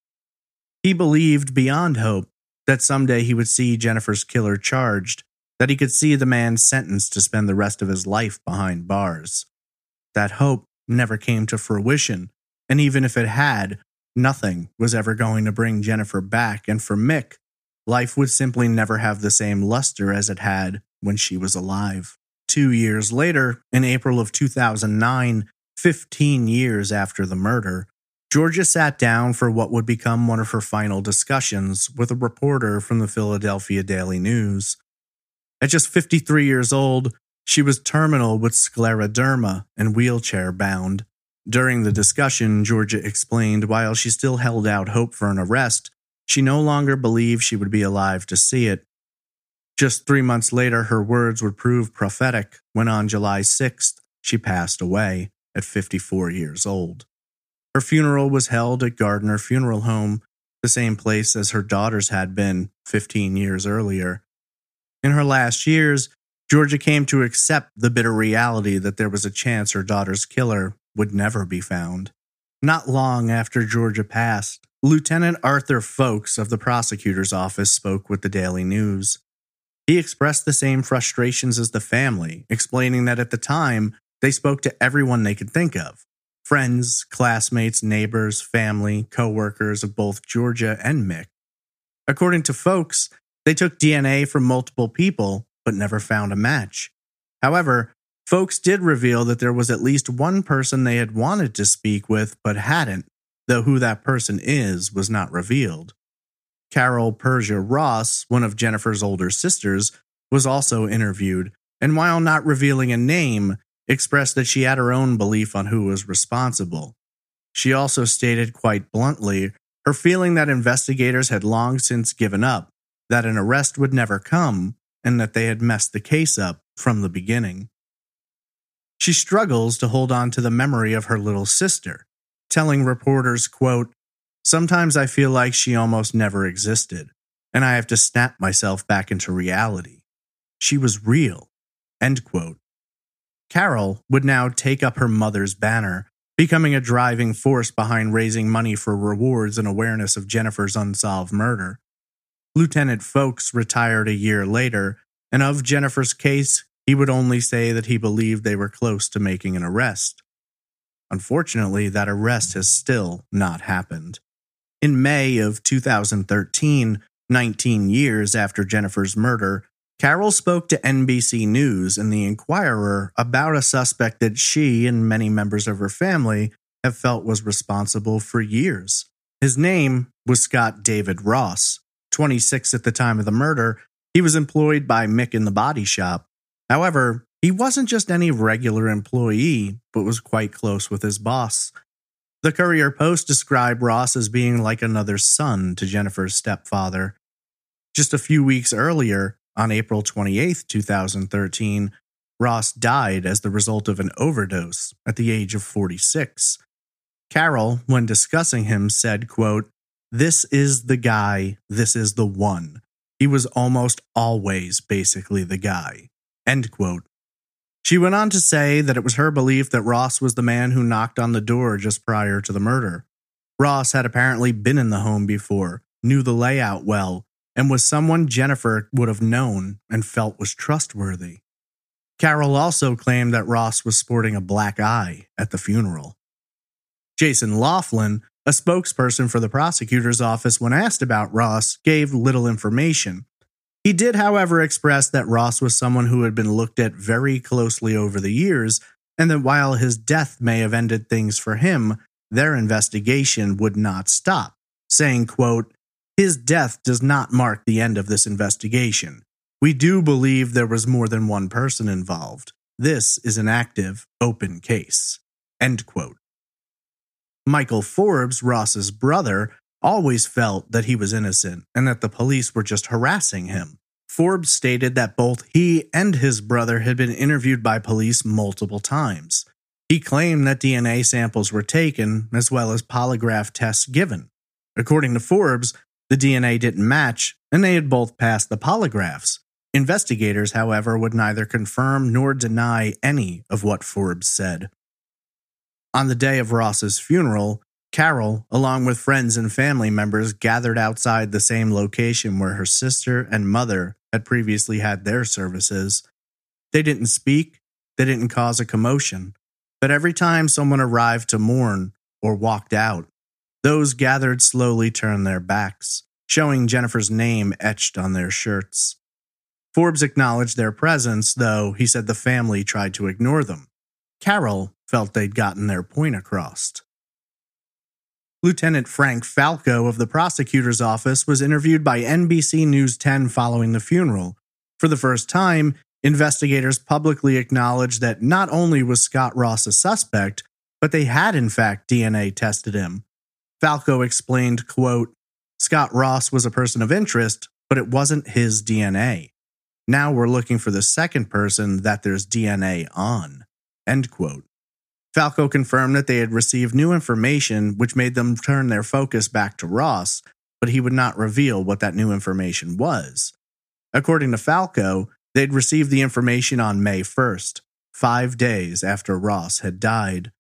He believed beyond hope that someday he would see Jennifer's killer charged, that he could see the man sentenced to spend the rest of his life behind bars. That hope never came to fruition, and even if it had, nothing was ever going to bring Jennifer back, and for Mick, life would simply never have the same luster as it had when she was alive. 2 years later, in April of 2009, 15 years after the murder, Georgia sat down for what would become one of her final discussions with a reporter from the Philadelphia Daily News. At just 53 years old, she was terminal with scleroderma and wheelchair-bound. During the discussion, Georgia explained while she still held out hope for an arrest, she no longer believed she would be alive to see it. Just 3 months later, her words would prove prophetic when on July 6th, She passed away at 54 years old. Her funeral was held at Gardner Funeral Home, the same place as her daughters had been 15 years earlier. In her last years, Georgia came to accept the bitter reality that there was a chance her daughter's killer would never be found. Not long after Georgia passed, Lieutenant Arthur Folks of the prosecutor's office spoke with the Daily News. He expressed the same frustrations as the family, explaining that at the time, they spoke to everyone they could think of. Friends, classmates, neighbors, family, co-workers of both Georgia and Mick. According to Folks, they took DNA from multiple people, but never found a match. However, Folks did reveal that there was at least one person they had wanted to speak with, but hadn't, though who that person is was not revealed. Carol Persia Ross, one of Jennifer's older sisters, was also interviewed, and while not revealing a name, expressed that she had her own belief on who was responsible. She also stated quite bluntly her feeling that investigators had long since given up, that an arrest would never come, and that they had messed the case up from the beginning. She struggles to hold on to the memory of her little sister, telling reporters, quote, "Sometimes I feel like she almost never existed, and I have to snap myself back into reality. She was real," end quote. Carol would now take up her mother's banner, becoming a driving force behind raising money for rewards and awareness of Jennifer's unsolved murder. Lieutenant Folks retired a year later, and of Jennifer's case, he would only say that he believed they were close to making an arrest. Unfortunately, that arrest has still not happened. In May of 2013, 19 years after Jennifer's murder, Carol spoke to NBC News and the Inquirer about a suspect that she and many members of her family have felt was responsible for years. His name was Scott David Ross. 26 at the time of the murder, he was employed by Mick in the body shop. However, he wasn't just any regular employee, but was quite close with his boss. The Courier Post described Ross as being like another son to Jennifer's stepfather. Just a few weeks earlier, on April 28, 2013, Ross died as the result of an overdose at the age of 46. Carol, when discussing him, said, quote, "This is the guy, this is the one. He was almost always basically the guy," end quote. She went on to say that it was her belief that Ross was the man who knocked on the door just prior to the murder. Ross had apparently been in the home before, knew the layout well, and was someone Jennifer would have known and felt was trustworthy. Carol also claimed that Ross was sporting a black eye at the funeral. Jason Laughlin, a spokesperson for the prosecutor's office, when asked about Ross, gave little information. He did, however, express that Ross was someone who had been looked at very closely over the years, and that while his death may have ended things for him, their investigation would not stop, saying, quote, "His death does not mark the end of this investigation. We do believe there was more than one person involved. This is an active, open case," end quote. Michael Forbes, Ross's brother, always felt that he was innocent and that the police were just harassing him. Forbes stated that both he and his brother had been interviewed by police multiple times. He claimed that DNA samples were taken as well as polygraph tests given. According to Forbes, the DNA didn't match and they had both passed the polygraphs. Investigators, however, would neither confirm nor deny any of what Forbes said. On the day of Ross's funeral, Carol, along with friends and family members, gathered outside the same location where her sister and mother had previously had their services. They didn't speak, they didn't cause a commotion, but every time someone arrived to mourn or walked out, those gathered slowly turned their backs, showing Jennifer's name etched on their shirts. Forbes acknowledged their presence, though he said the family tried to ignore them. Carol felt they'd gotten their point across. Lieutenant Frank Falco of the prosecutor's office was interviewed by NBC News 10 following the funeral. For the first time, investigators publicly acknowledged that not only was Scott Ross a suspect, but they had in fact DNA tested him. Falco explained, quote, "Scott Ross was a person of interest, but it wasn't his DNA. Now we're looking for the second person that there's DNA on." End quote. Falco confirmed that they had received new information, which made them turn their focus back to Ross, but he would not reveal what that new information was. According to Falco, they'd received the information on May 1st, 5 days after Ross had died.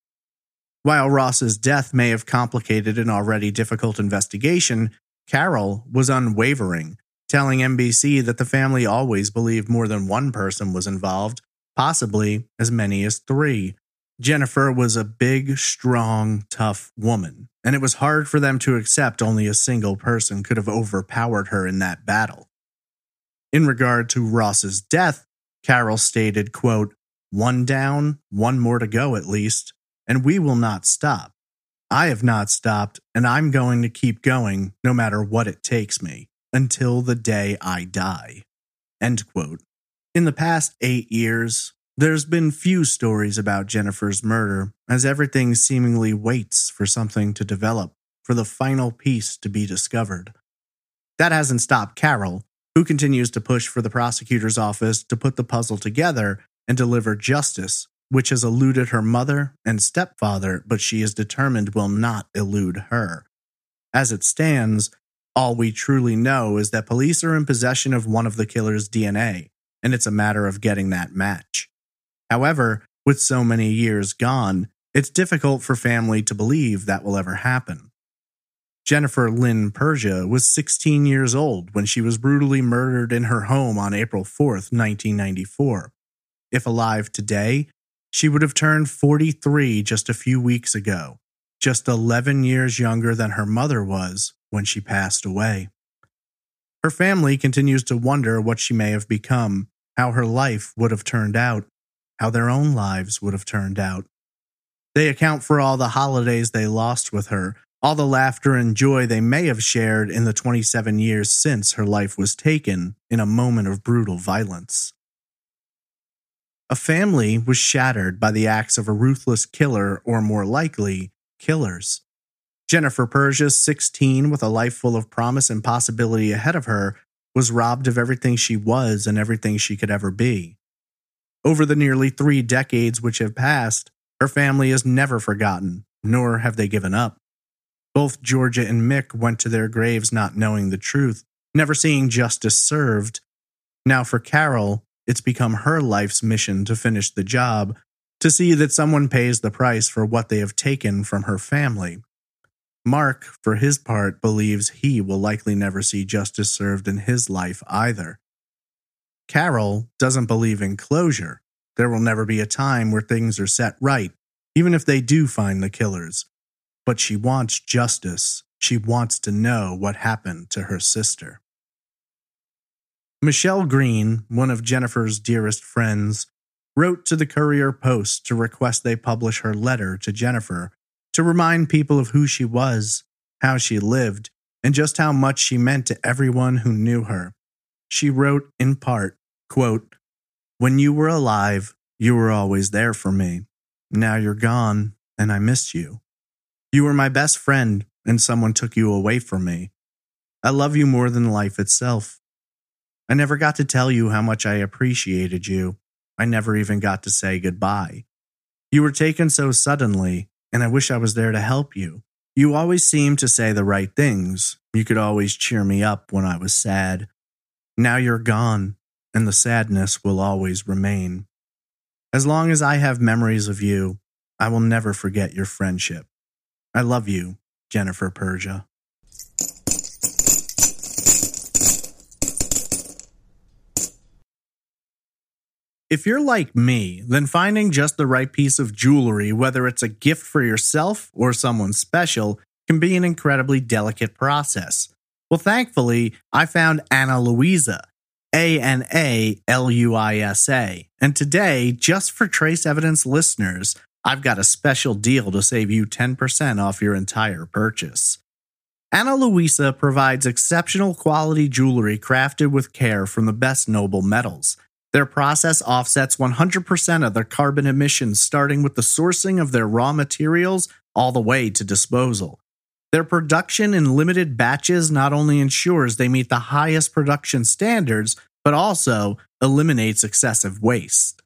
While Ross's death may have complicated an already difficult investigation, Carol was unwavering, telling NBC that the family always believed more than one person was involved, possibly as many as three. Jennifer was a big, strong, tough woman, and it was hard for them to accept only a single person could have overpowered her in that battle. In regard to Ross's death, Carol stated, quote, "One down, one more to go at least, and we will not stop. I have not stopped, and I'm going to keep going no matter what it takes me, until the day I die." End quote. In the past 8 years, there's been few stories about Jennifer's murder, as everything seemingly waits for something to develop, for the final piece to be discovered. That hasn't stopped Carol, who continues to push for the prosecutor's office to put the puzzle together and deliver justice, which has eluded her mother and stepfather, but she is determined will not elude her. As it stands, all we truly know is that police are in possession of one of the killer's DNA, and it's a matter of getting that match. However, with so many years gone, it's difficult for family to believe that will ever happen. Jennifer Lynn Persia was 16 years old when she was brutally murdered in her home on April 4th, 1994. If alive today, she would have turned 43 just a few weeks ago, just 11 years younger than her mother was when she passed away. Her family continues to wonder what she may have become, how her life would have turned out, how their own lives would have turned out. They account for all the holidays they lost with her, all the laughter and joy they may have shared in the 27 years since her life was taken in a moment of brutal violence. A family was shattered by the acts of a ruthless killer, or more likely, killers. Jennifer Persia, 16, with a life full of promise and possibility ahead of her, was robbed of everything she was and everything she could ever be. Over the nearly 3 decades which have passed, her family has never forgotten, nor have they given up. Both Georgia and Mick went to their graves not knowing the truth, never seeing justice served. Now for Carol, it's become her life's mission to finish the job, to see that someone pays the price for what they have taken from her family. Mark, for his part, believes he will likely never see justice served in his life either. Carol doesn't believe in closure. There will never be a time where things are set right, even if they do find the killers. But she wants justice. She wants to know what happened to her sister. Michelle Green, one of Jennifer's dearest friends, wrote to the Courier Post to request they publish her letter to Jennifer to remind people of who she was, how she lived, and just how much she meant to everyone who knew her. She wrote in part, quote, "When you were alive, you were always there for me. Now you're gone, and I miss you. You were my best friend, and someone took you away from me. I love you more than life itself. I never got to tell you how much I appreciated you. I never even got to say goodbye. You were taken so suddenly, and I wish I was there to help you. You always seemed to say the right things. You could always cheer me up when I was sad. Now you're gone, and the sadness will always remain. As long as I have memories of you, I will never forget your friendship. I love you, Jennifer Persia." If you're like me, then finding just the right piece of jewelry, whether it's a gift for yourself or someone special, can be an incredibly delicate process. Well, thankfully, I found Ana Luisa, Analuisa, and today, just for Trace Evidence listeners, I've got a special deal to save you 10% off your entire purchase. Ana Luisa provides exceptional quality jewelry crafted with care from the best noble metals. Their process offsets 100% of their carbon emissions, starting with the sourcing of their raw materials all the way to disposal. Their production in limited batches not only ensures they meet the highest production standards, but also eliminates excessive waste.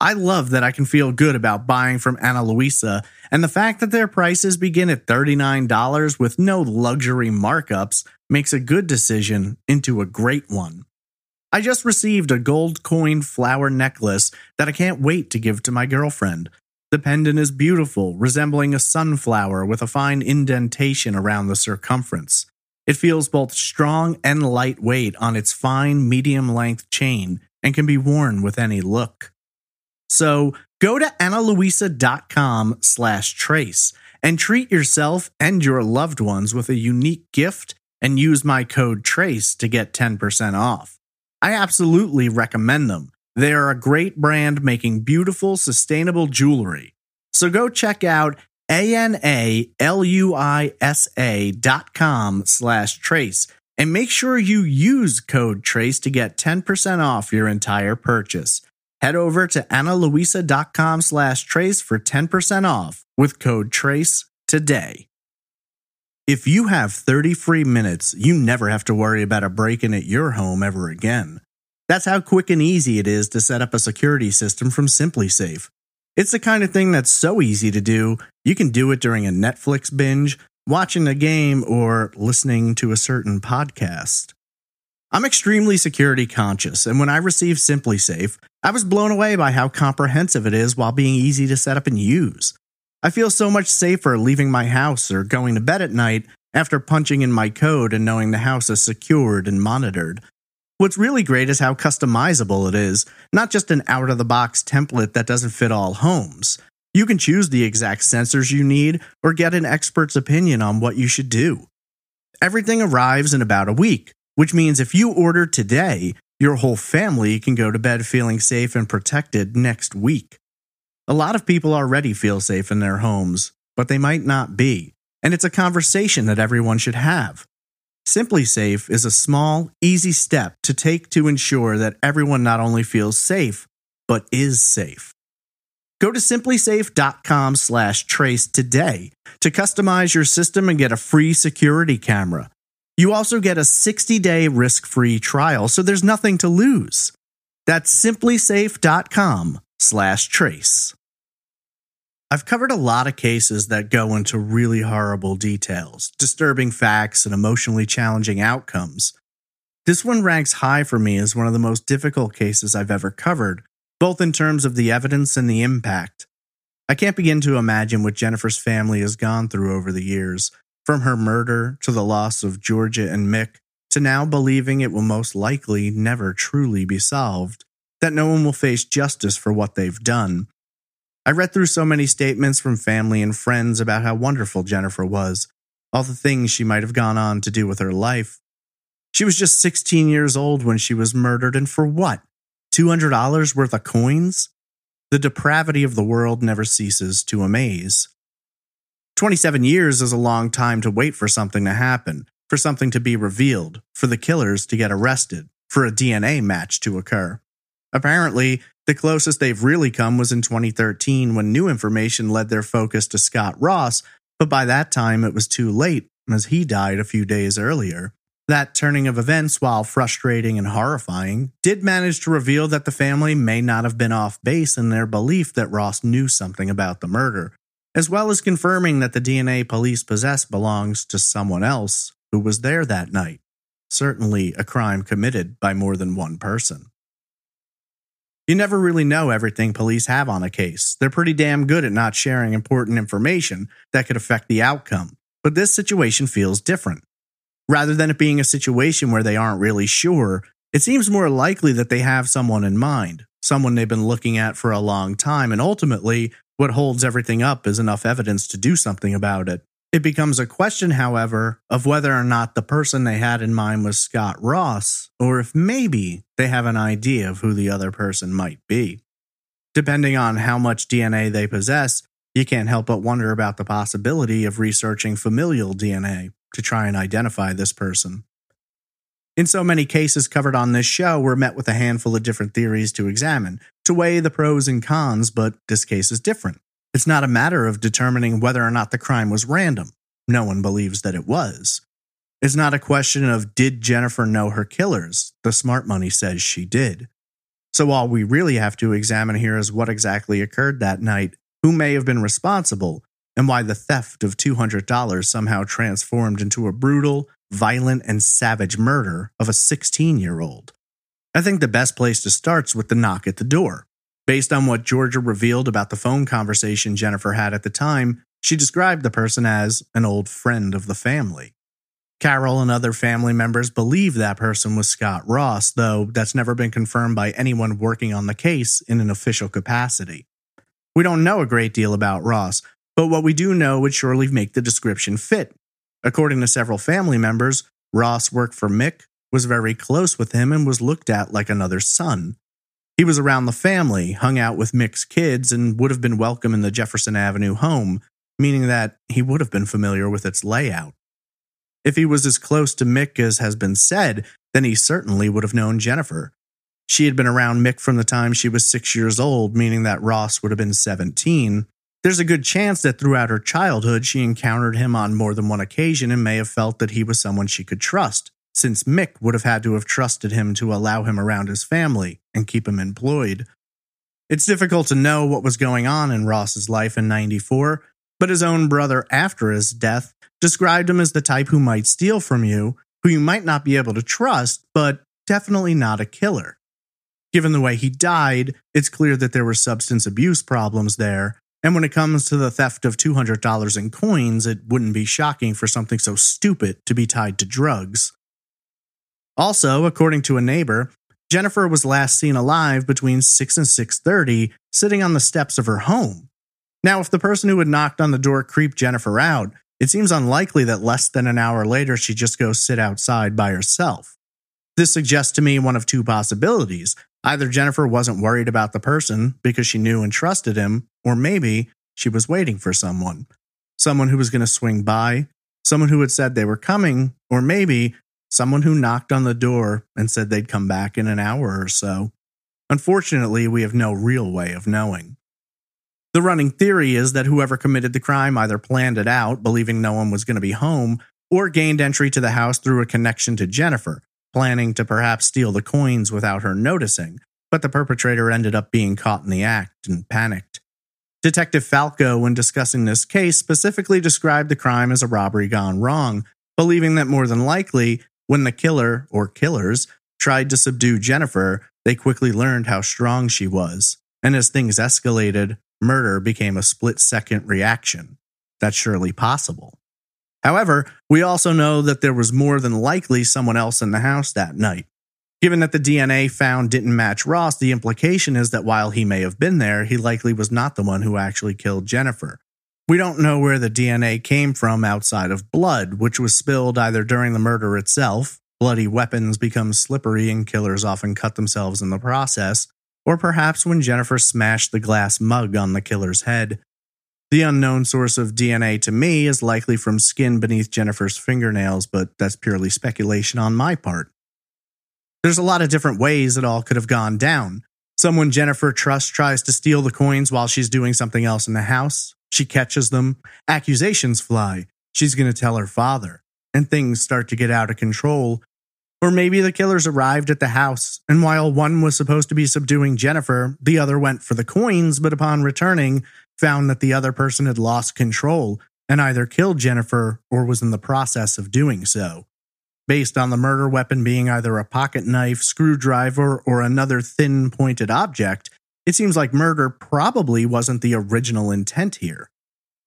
I love that I can feel good about buying from Ana Luisa, and the fact that their prices begin at $39 with no luxury markups makes a good decision into a great one. I just received a gold coin flower necklace that I can't wait to give to my girlfriend. The pendant is beautiful, resembling a sunflower with a fine indentation around the circumference. It feels both strong and lightweight on its fine, medium-length chain and can be worn with any look. So go to analuisa.com/trace and treat yourself and your loved ones with a unique gift and use my code TRACE to get 10% off. I absolutely recommend them. They are a great brand making beautiful, sustainable jewelry. So go check out analuisa.com/trace and make sure you use code TRACE to get 10% off your entire purchase. Head over to analuisa.com/trace for 10% off with code TRACE today. If you have 30 free minutes, you never have to worry about a break-in at your home ever again. That's how quick and easy it is to set up a security system from SimpliSafe. It's the kind of thing that's so easy to do, you can do it during a Netflix binge, watching a game, or listening to a certain podcast. I'm extremely security conscious, and when I received SimpliSafe, I was blown away by how comprehensive it is while being easy to set up and use. I feel so much safer leaving my house or going to bed at night after punching in my code and knowing the house is secured and monitored. What's really great is how customizable it is, not just an out-of-the-box template that doesn't fit all homes. You can choose the exact sensors you need or get an expert's opinion on what you should do. Everything arrives in about a week, which means if you order today, your whole family can go to bed feeling safe and protected next week. A lot of people already feel safe in their homes, but they might not be, and it's a conversation that everyone should have. SimpliSafe is a small, easy step to take to ensure that everyone not only feels safe, but is safe. Go to simplisafe.com/trace today to customize your system and get a free security camera. You also get a 60-day risk-free trial, so there's nothing to lose. That's simplisafe.com/trace. I've covered a lot of cases that go into really horrible details, disturbing facts, and emotionally challenging outcomes. This one ranks high for me as one of the most difficult cases I've ever covered, both in terms of the evidence and the impact. I can't begin to imagine what Jennifer's family has gone through over the years, from her murder to the loss of Georgia and Mick, to now believing it will most likely never truly be solved, that no one will face justice for what they've done. I read through so many statements from family and friends about how wonderful Jennifer was, all the things she might have gone on to do with her life. She was just 16 years old when she was murdered, and for what? $200 worth of coins? The depravity of the world never ceases to amaze. 27 years is a long time to wait for something to happen, for something to be revealed, for the killers to get arrested, for a DNA match to occur. Apparently, the closest they've really come was in 2013 when new information led their focus to Scott Ross, but by that time it was too late as he died a few days earlier. That turning of events, while frustrating and horrifying, did manage to reveal that the family may not have been off base in their belief that Ross knew something about the murder, as well as confirming that the DNA police possess belongs to someone else who was there that night. Certainly a crime committed by more than one person. You never really know everything police have on a case. They're pretty damn good at not sharing important information that could affect the outcome. But this situation feels different. Rather than it being a situation where they aren't really sure, it seems more likely that they have someone in mind, someone they've been looking at for a long time, and ultimately, what holds everything up is enough evidence to do something about it. It becomes a question, however, of whether or not the person they had in mind was Scott Ross, or if maybe they have an idea of who the other person might be. Depending on how much DNA they possess, you can't help but wonder about the possibility of researching familial DNA to try and identify this person. In so many cases covered on this show, we're met with a handful of different theories to examine, to weigh the pros and cons, but this case is different. It's not a matter of determining whether or not the crime was random. No one believes that it was. It's not a question of did Jennifer know her killers? The smart money says she did. So all we really have to examine here is what exactly occurred that night, who may have been responsible, and why the theft of $200 somehow transformed into a brutal, violent, and savage murder of a 16-year-old. I think the best place to start is with the knock at the door. Based on what Georgia revealed about the phone conversation Jennifer had at the time, she described the person as an old friend of the family. Carol and other family members believe that person was Scott Ross, though that's never been confirmed by anyone working on the case in an official capacity. We don't know a great deal about Ross, but what we do know would surely make the description fit. According to several family members, Ross worked for Mick, was very close with him, and was looked at like another son. He was around the family, hung out with Mick's kids, and would have been welcome in the Jefferson Avenue home, meaning that he would have been familiar with its layout. If he was as close to Mick as has been said, then he certainly would have known Jennifer. She had been around Mick from the time she was 6 years old, meaning that Ross would have been 17. There's a good chance that throughout her childhood, she encountered him on more than one occasion and may have felt that he was someone she could trust, since Mick would have had to have trusted him to allow him around his family and keep him employed. It's difficult to know what was going on in Ross's life in '94, but his own brother, after his death, described him as the type who might steal from you, who you might not be able to trust, but definitely not a killer. Given the way he died, it's clear that there were substance abuse problems there, and when it comes to the theft of $200 in coins, it wouldn't be shocking for something so stupid to be tied to drugs. Also, according to a neighbor, Jennifer was last seen alive between 6 and 6:30, sitting on the steps of her home. Now, if the person who had knocked on the door creeped Jennifer out, it seems unlikely that less than an hour later she just goes sit outside by herself. This suggests to me one of two possibilities. Either Jennifer wasn't worried about the person because she knew and trusted him, or maybe she was waiting for someone. Someone who was going to swing by, someone who had said they were coming, or maybe someone who knocked on the door and said they'd come back in an hour or so. Unfortunately, we have no real way of knowing. The running theory is that whoever committed the crime either planned it out, believing no one was going to be home, or gained entry to the house through a connection to Jennifer, planning to perhaps steal the coins without her noticing, but the perpetrator ended up being caught in the act and panicked. Detective Falco, when discussing this case, specifically described the crime as a robbery gone wrong, believing that more than likely, when the killer, or killers, tried to subdue Jennifer, they quickly learned how strong she was, and as things escalated, murder became a split-second reaction. That's surely possible. However, we also know that there was more than likely someone else in the house that night. Given that the DNA found didn't match Ross, the implication is that while he may have been there, he likely was not the one who actually killed Jennifer. We don't know where the DNA came from outside of blood, which was spilled either during the murder itself, bloody weapons become slippery and killers often cut themselves in the process, or perhaps when Jennifer smashed the glass mug on the killer's head. The unknown source of DNA to me is likely from skin beneath Jennifer's fingernails, but that's purely speculation on my part. There's a lot of different ways it all could have gone down. Someone Jennifer trusts tries to steal the coins while she's doing something else in the house. She catches them. Accusations fly. She's going to tell her father. And things start to get out of control. Or maybe the killers arrived at the house, and while one was supposed to be subduing Jennifer, the other went for the coins, but upon returning, found that the other person had lost control and either killed Jennifer or was in the process of doing so. Based on the murder weapon being either a pocket knife, screwdriver, or another thin-pointed object, it seems like murder probably wasn't the original intent here.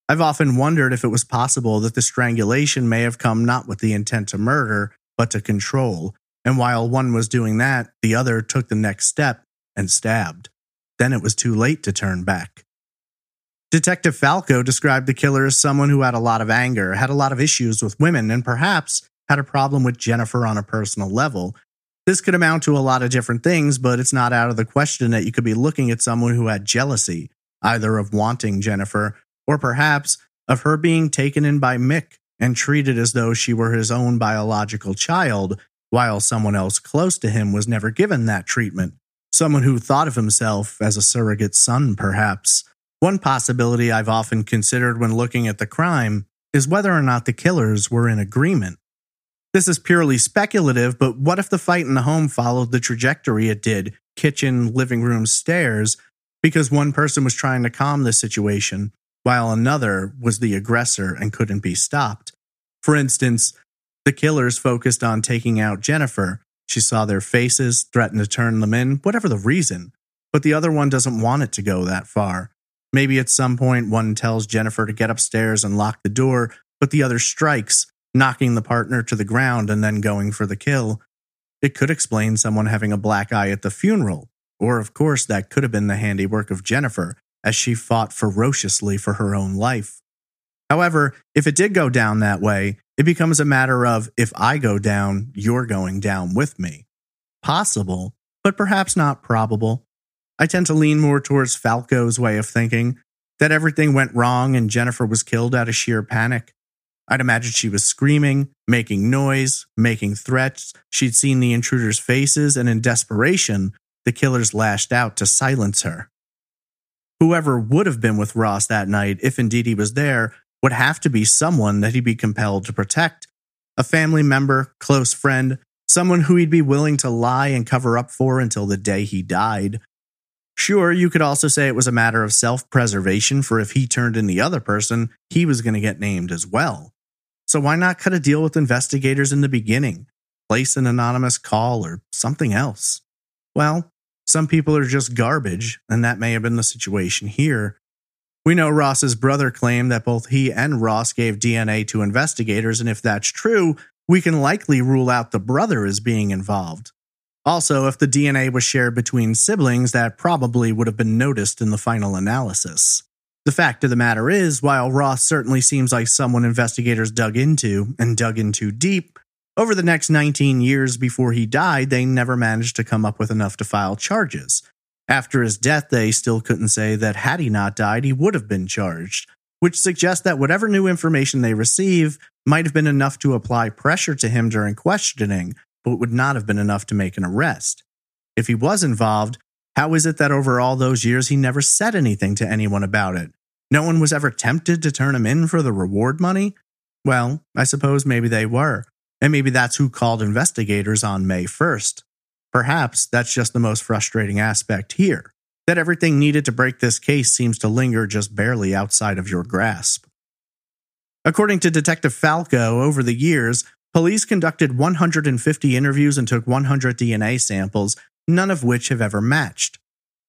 I've often wondered if it was possible that the strangulation may have come not with the intent to murder, but to control, and while one was doing that, the other took the next step and stabbed. Then it was too late to turn back. Detective Falco described the killer as someone who had a lot of anger, had a lot of issues with women, and perhaps had a problem with Jennifer on a personal level. This could amount to a lot of different things, but it's not out of the question that you could be looking at someone who had jealousy, either of wanting Jennifer, or perhaps of her being taken in by Mick and treated as though she were his own biological child, while someone else close to him was never given that treatment. Someone who thought of himself as a surrogate son, perhaps. One possibility I've often considered when looking at the crime is whether or not the killers were in agreement. This is purely speculative, but what if the fight in the home followed the trajectory it did, kitchen, living room stairs because one person was trying to calm the situation while another was the aggressor and couldn't be stopped. For instance, the killers focused on taking out Jennifer. She saw their faces, threatened to turn them in, whatever the reason. But the other one doesn't want it to go that far. Maybe at some point one tells Jennifer to get upstairs and lock the door, but the other strikes, knocking the partner to the ground and then going for the kill. It could explain someone having a black eye at the funeral. Or, of course, that could have been the handiwork of Jennifer, as she fought ferociously for her own life. However, if it did go down that way, it becomes a matter of, if I go down, you're going down with me. Possible, but perhaps not probable. I tend to lean more towards Falco's way of thinking, that everything went wrong and Jennifer was killed out of sheer panic. I'd imagine she was screaming, making noise, making threats. She'd seen the intruders' faces, and in desperation, the killers lashed out to silence her. Whoever would have been with Ross that night, if indeed he was there, would have to be someone that he'd be compelled to protect. A family member, close friend, someone who he'd be willing to lie and cover up for until the day he died. Sure, you could also say it was a matter of self-preservation, for if he turned in the other person, he was going to get named as well. So why not cut a deal with investigators in the beginning? Place an anonymous call or something else? Well, some people are just garbage, and that may have been the situation here. We know Ross's brother claimed that both he and Ross gave DNA to investigators, and if that's true, we can likely rule out the brother as being involved. Also, if the DNA was shared between siblings, that probably would have been noticed in the final analysis. The fact of the matter is, while Ross certainly seems like someone investigators dug into, and dug into deep, over the next 19 years before he died, they never managed to come up with enough to file charges. After his death, they still couldn't say that had he not died, he would have been charged, which suggests that whatever new information they receive might have been enough to apply pressure to him during questioning, but would not have been enough to make an arrest. If he was involved, how is it that over all those years he never said anything to anyone about it? No one was ever tempted to turn him in for the reward money? Well, I suppose maybe they were, and maybe that's who called investigators on May 1st. Perhaps that's just the most frustrating aspect here, that everything needed to break this case seems to linger just barely outside of your grasp. According to Detective Falco, over the years, police conducted 150 interviews and took 100 DNA samples, none of which have ever matched.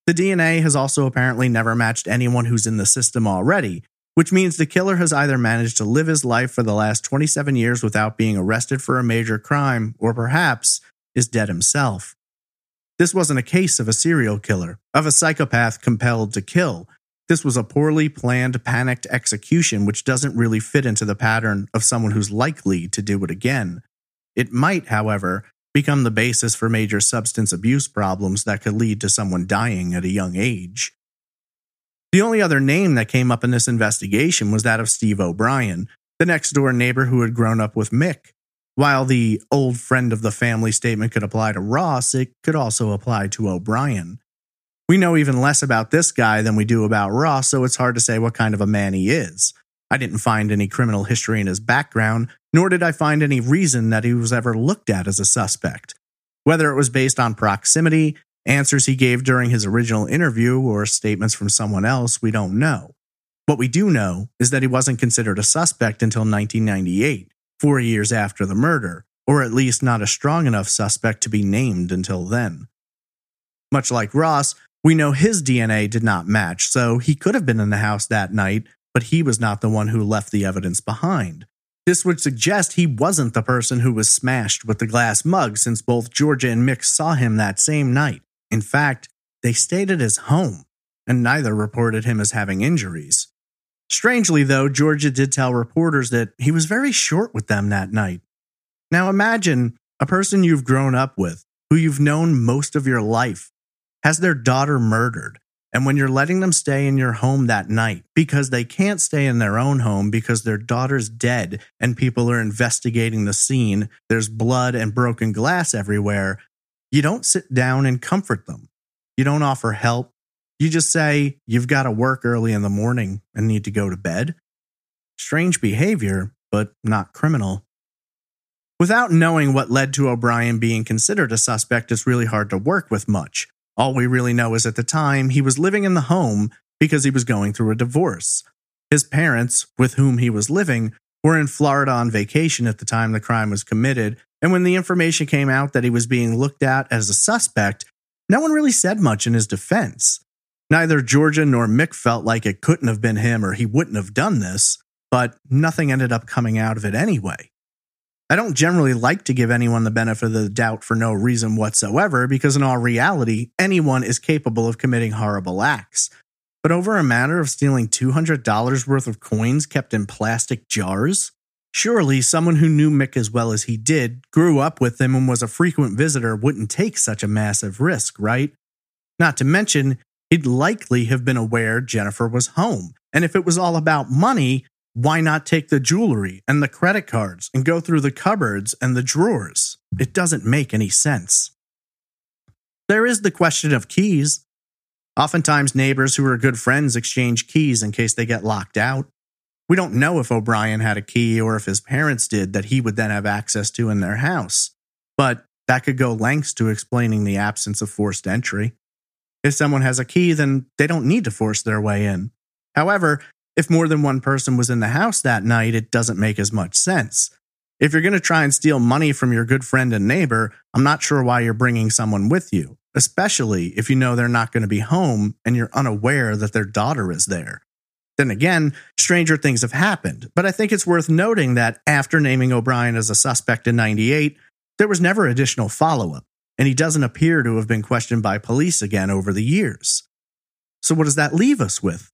The DNA has also apparently never matched anyone who's in the system already, which means the killer has either managed to live his life for the last 27 years without being arrested for a major crime, or perhaps is dead himself. This wasn't a case of a serial killer, of a psychopath compelled to kill. This was a poorly planned, panicked execution, which doesn't really fit into the pattern of someone who's likely to do it again. It might, however, become the basis for major substance abuse problems that could lead to someone dying at a young age. The only other name that came up in this investigation was that of Steve O'Brien, the next-door neighbor who had grown up with Mick. While the old friend of the family statement could apply to Ross, it could also apply to O'Brien. We know even less about this guy than we do about Ross, so it's hard to say what kind of a man he is. I didn't find any criminal history in his background, nor did I find any reason that he was ever looked at as a suspect. Whether it was based on proximity, answers he gave during his original interview, or statements from someone else, we don't know. What we do know is that he wasn't considered a suspect until 1998, 4 years after the murder, or at least not a strong enough suspect to be named until then. Much like Ross, we know his DNA did not match, so he could have been in the house that night, but he was not the one who left the evidence behind. This would suggest he wasn't the person who was smashed with the glass mug, since both Georgia and Mick saw him that same night. In fact, they stayed at his home, and neither reported him as having injuries. Strangely, though, Georgia did tell reporters that he was very short with them that night. Now imagine a person you've grown up with, who you've known most of your life, has their daughter murdered, and when you're letting them stay in your home that night because they can't stay in their own home because their daughter's dead and people are investigating the scene, there's blood and broken glass everywhere, you don't sit down and comfort them. You don't offer help. You just say, you've got to work early in the morning and need to go to bed. Strange behavior, but not criminal. Without knowing what led to O'Brien being considered a suspect, it's really hard to work with much. All we really know is at the time he was living in the home because he was going through a divorce. His parents, with whom he was living, were in Florida on vacation at the time the crime was committed, and when the information came out that he was being looked at as a suspect, no one really said much in his defense. Neither Georgia nor Mick felt like it couldn't have been him or he wouldn't have done this, but nothing ended up coming out of it anyway. I don't generally like to give anyone the benefit of the doubt for no reason whatsoever, because in all reality, anyone is capable of committing horrible acts. But over a matter of stealing $200 worth of coins kept in plastic jars? Surely someone who knew Mick as well as he did, grew up with him, and was a frequent visitor wouldn't take such a massive risk, right? Not to mention, he'd likely have been aware Jennifer was home. And if it was all about money, why not take the jewelry and the credit cards and go through the cupboards and the drawers? It doesn't make any sense. There is the question of keys. Oftentimes, neighbors who are good friends exchange keys in case they get locked out. We don't know if O'Brien had a key or if his parents did that he would then have access to in their house, but that could go lengths to explaining the absence of forced entry. If someone has a key, then they don't need to force their way in. However, if more than one person was in the house that night, it doesn't make as much sense. If you're going to try and steal money from your good friend and neighbor, I'm not sure why you're bringing someone with you, especially if you know they're not going to be home and you're unaware that their daughter is there. Then again, stranger things have happened, but I think it's worth noting that after naming O'Brien as a suspect in 1998, there was never additional follow-up, and he doesn't appear to have been questioned by police again over the years. So what does that leave us with?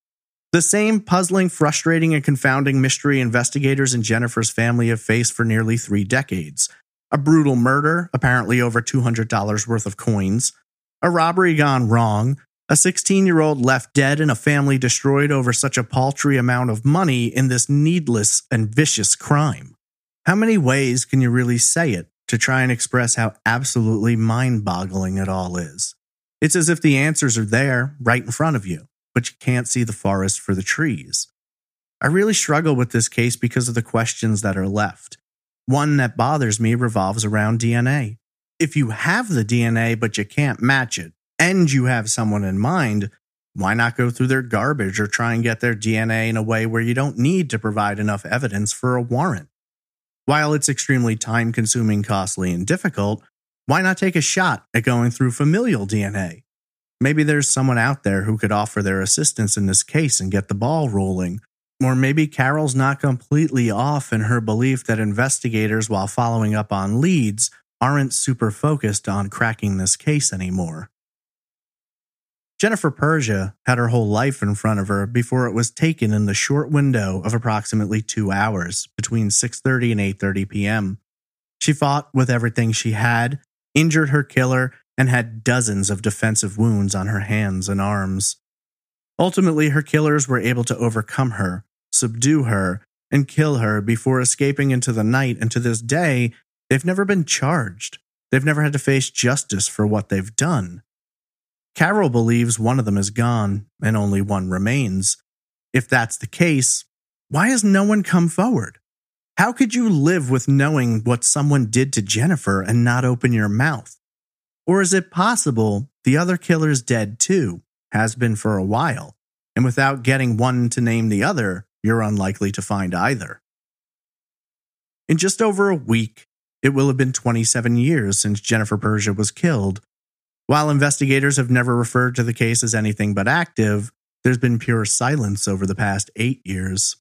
The same puzzling, frustrating, and confounding mystery investigators and Jennifer's family have faced for nearly 3 decades. A brutal murder, apparently over $200 worth of coins. A robbery gone wrong. A 16-year-old left dead and a family destroyed over such a paltry amount of money in this needless and vicious crime. How many ways can you really say it to try and express how absolutely mind-boggling it all is? It's as if the answers are there, right in front of you, but you can't see the forest for the trees. I really struggle with this case because of the questions that are left. One that bothers me revolves around DNA. If you have the DNA but you can't match it, and you have someone in mind, why not go through their garbage or try and get their DNA in a way where you don't need to provide enough evidence for a warrant? While it's extremely time-consuming, costly, and difficult, why not take a shot at going through familial DNA? Maybe there's someone out there who could offer their assistance in this case and get the ball rolling. Or maybe Carol's not completely off in her belief that investigators, while following up on leads, aren't super focused on cracking this case anymore. Jennifer Persia had her whole life in front of her before it was taken in the short window of approximately 2 hours between 6:30 and 8:30 p.m. She fought with everything she had, injured her killer, and had dozens of defensive wounds on her hands and arms. Ultimately, her killers were able to overcome her, subdue her, and kill her before escaping into the night, and to this day, they've never been charged. They've never had to face justice for what they've done. Carol believes one of them is gone, and only one remains. If that's the case, why has no one come forward? How could you live with knowing what someone did to Jennifer and not open your mouth? Or is it possible the other killer's dead too, has been for a while, and without getting one to name the other, you're unlikely to find either? In just over a week, it will have been 27 years since Jennifer Persia was killed. While investigators have never referred to the case as anything but active, there's been pure silence over the past 8 years.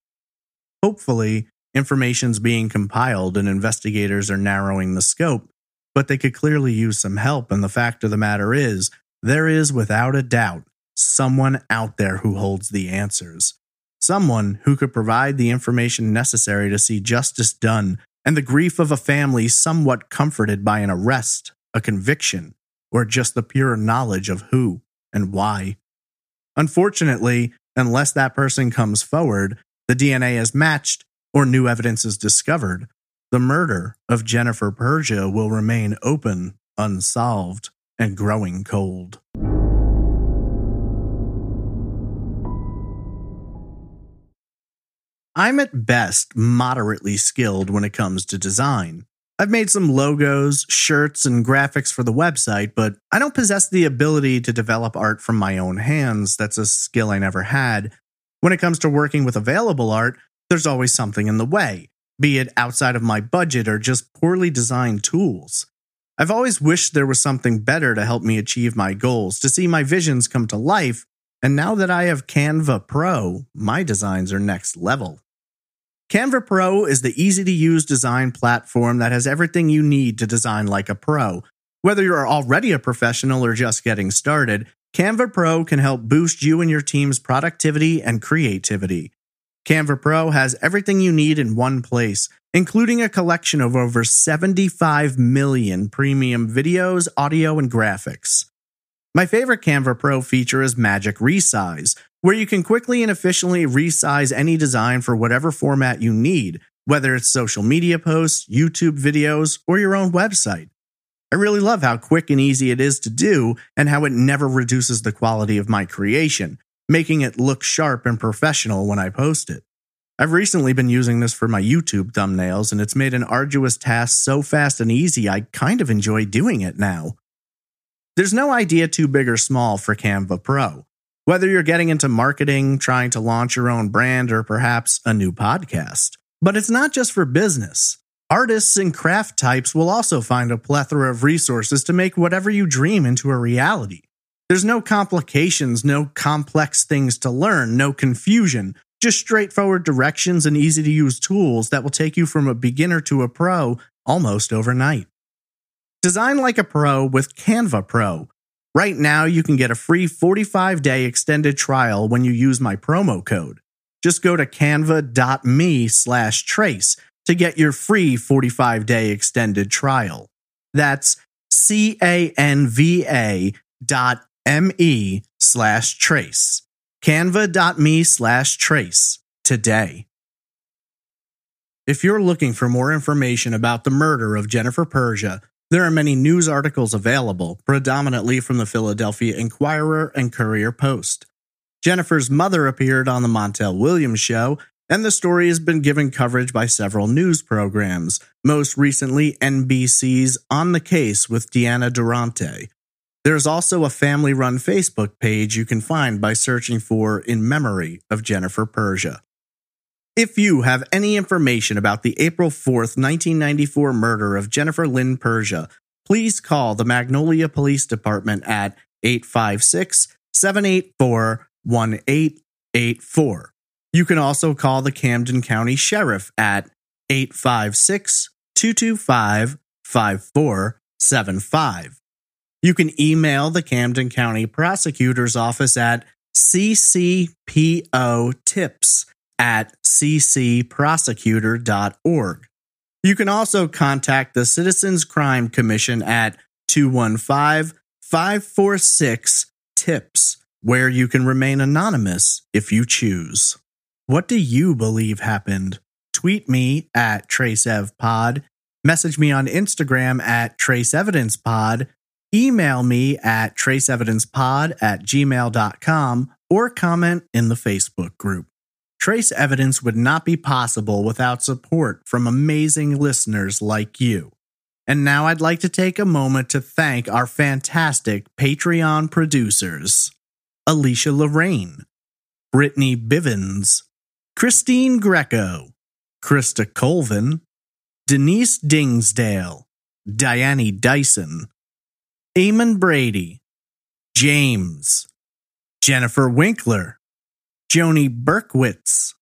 Hopefully, information's being compiled and investigators are narrowing the scope, but they could clearly use some help, and the fact of the matter is, there is without a doubt someone out there who holds the answers. Someone who could provide the information necessary to see justice done and the grief of a family somewhat comforted by an arrest, a conviction, or just the pure knowledge of who and why. Unfortunately, unless that person comes forward, the DNA is matched, or new evidence is discovered, the murder of Jennifer Persia will remain open, unsolved, and growing cold. I'm at best moderately skilled when it comes to design. I've made some logos, shirts, and graphics for the website, but I don't possess the ability to develop art from my own hands. That's a skill I never had. When it comes to working with available art, there's always something in the way, be it outside of my budget or just poorly designed tools. I've always wished there was something better to help me achieve my goals, to see my visions come to life, and now that I have Canva Pro, my designs are next level. Canva Pro is the easy-to-use design platform that has everything you need to design like a pro. Whether you're already a professional or just getting started, Canva Pro can help boost you and your team's productivity and creativity. Canva Pro has everything you need in one place, including a collection of over 75 million premium videos, audio, and graphics. My favorite Canva Pro feature is Magic Resize, where you can quickly and efficiently resize any design for whatever format you need, whether it's social media posts, YouTube videos, or your own website. I really love how quick and easy it is to do and how it never reduces the quality of my creation, making it look sharp and professional when I post it. I've recently been using this for my YouTube thumbnails, and it's made an arduous task so fast and easy I kind of enjoy doing it now. There's no idea too big or small for Canva Pro. Whether you're getting into marketing, trying to launch your own brand, or perhaps a new podcast. But it's not just for business. Artists and craft types will also find a plethora of resources to make whatever you dream into a reality. There's no complications, no complex things to learn, no confusion, just straightforward directions and easy-to-use tools that will take you from a beginner to a pro almost overnight. Design like a pro with Canva Pro. Right now, you can get a free 45-day extended trial when you use my promo code. Just go to canva.me/trace to get your free 45-day extended trial. That's canva.me/trace. Canva.me/trace today. If you're looking for more information about the murder of Jennifer Persia, there are many news articles available, predominantly from the Philadelphia Inquirer and Courier Post. Jennifer's mother appeared on the Montel Williams show, and the story has been given coverage by several news programs, most recently NBC's On the Case with Deanna Durante. There's also a family-run Facebook page you can find by searching for In Memory of Jennifer Persia. If you have any information about the April 4th, 1994 murder of Jennifer Lynn Persia, please call the Magnolia Police Department at 856-784-1884. You can also call the Camden County Sheriff at 856-225-5475. You can email the Camden County Prosecutor's Office at ccpotips@ccprosecutor.org. You can also contact the Citizens Crime Commission at 215-546-TIPS, where you can remain anonymous if you choose. What do you believe happened? Tweet me at TraceEvPod, message me on Instagram at TraceEvidencePod, email me at traceevidencepod@gmail.com, or comment in the Facebook group. Trace Evidence would not be possible without support from amazing listeners like you. And now I'd like to take a moment to thank our fantastic Patreon producers, Alicia Lorraine, Brittany Bivens, Christine Greco, Krista Colvin, Denise Dingsdale, Diane Dyson, Eamon Brady, James, Jennifer Winkler, Joni Berkowitz,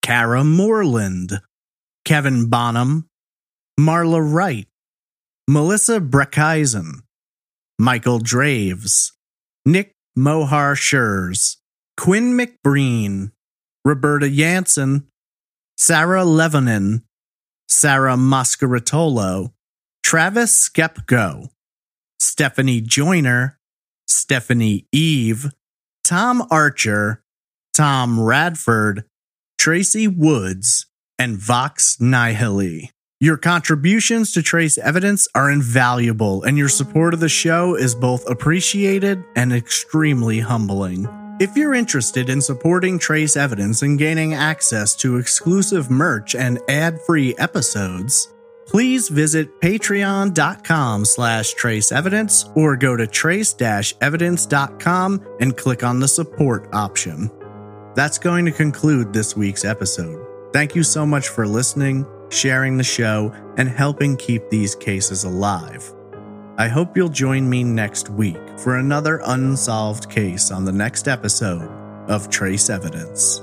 Kara Moreland, Kevin Bonham, Marla Wright, Melissa Breckheisen, Michael Draves, Nick Mohar-Schurz, Quinn McBreen, Roberta Jansen, Sarah Levanin, Sarah Mascaritolo, Travis Skepko, Stephanie Joyner, Stephanie Eve, Tom Archer, Tom Radford, Tracy Woods, and Vox Nihili. Your contributions to Trace Evidence are invaluable, and your support of the show is both appreciated and extremely humbling. If you're interested in supporting Trace Evidence and gaining access to exclusive merch and ad-free episodes, please visit patreon.com/traceevidence or go to trace-evidence.com and click on the support option. That's going to conclude this week's episode. Thank you so much for listening, sharing the show, and helping keep these cases alive. I hope you'll join me next week for another unsolved case on the next episode of Trace Evidence.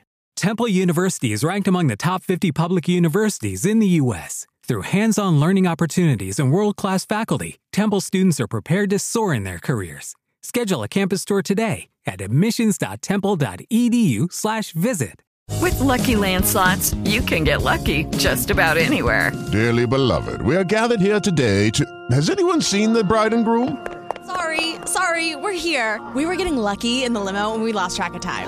Temple University is ranked among the top 50 public universities in the U.S. Through hands-on learning opportunities and world-class faculty, Temple students are prepared to soar in their careers. Schedule a campus tour today at admissions.temple.edu/visit. With Lucky Land Slots, you can get lucky just about anywhere. Dearly beloved, we are gathered here today to... Has anyone seen the bride and groom? Sorry, we're here. We were getting lucky in the limo and we lost track of time.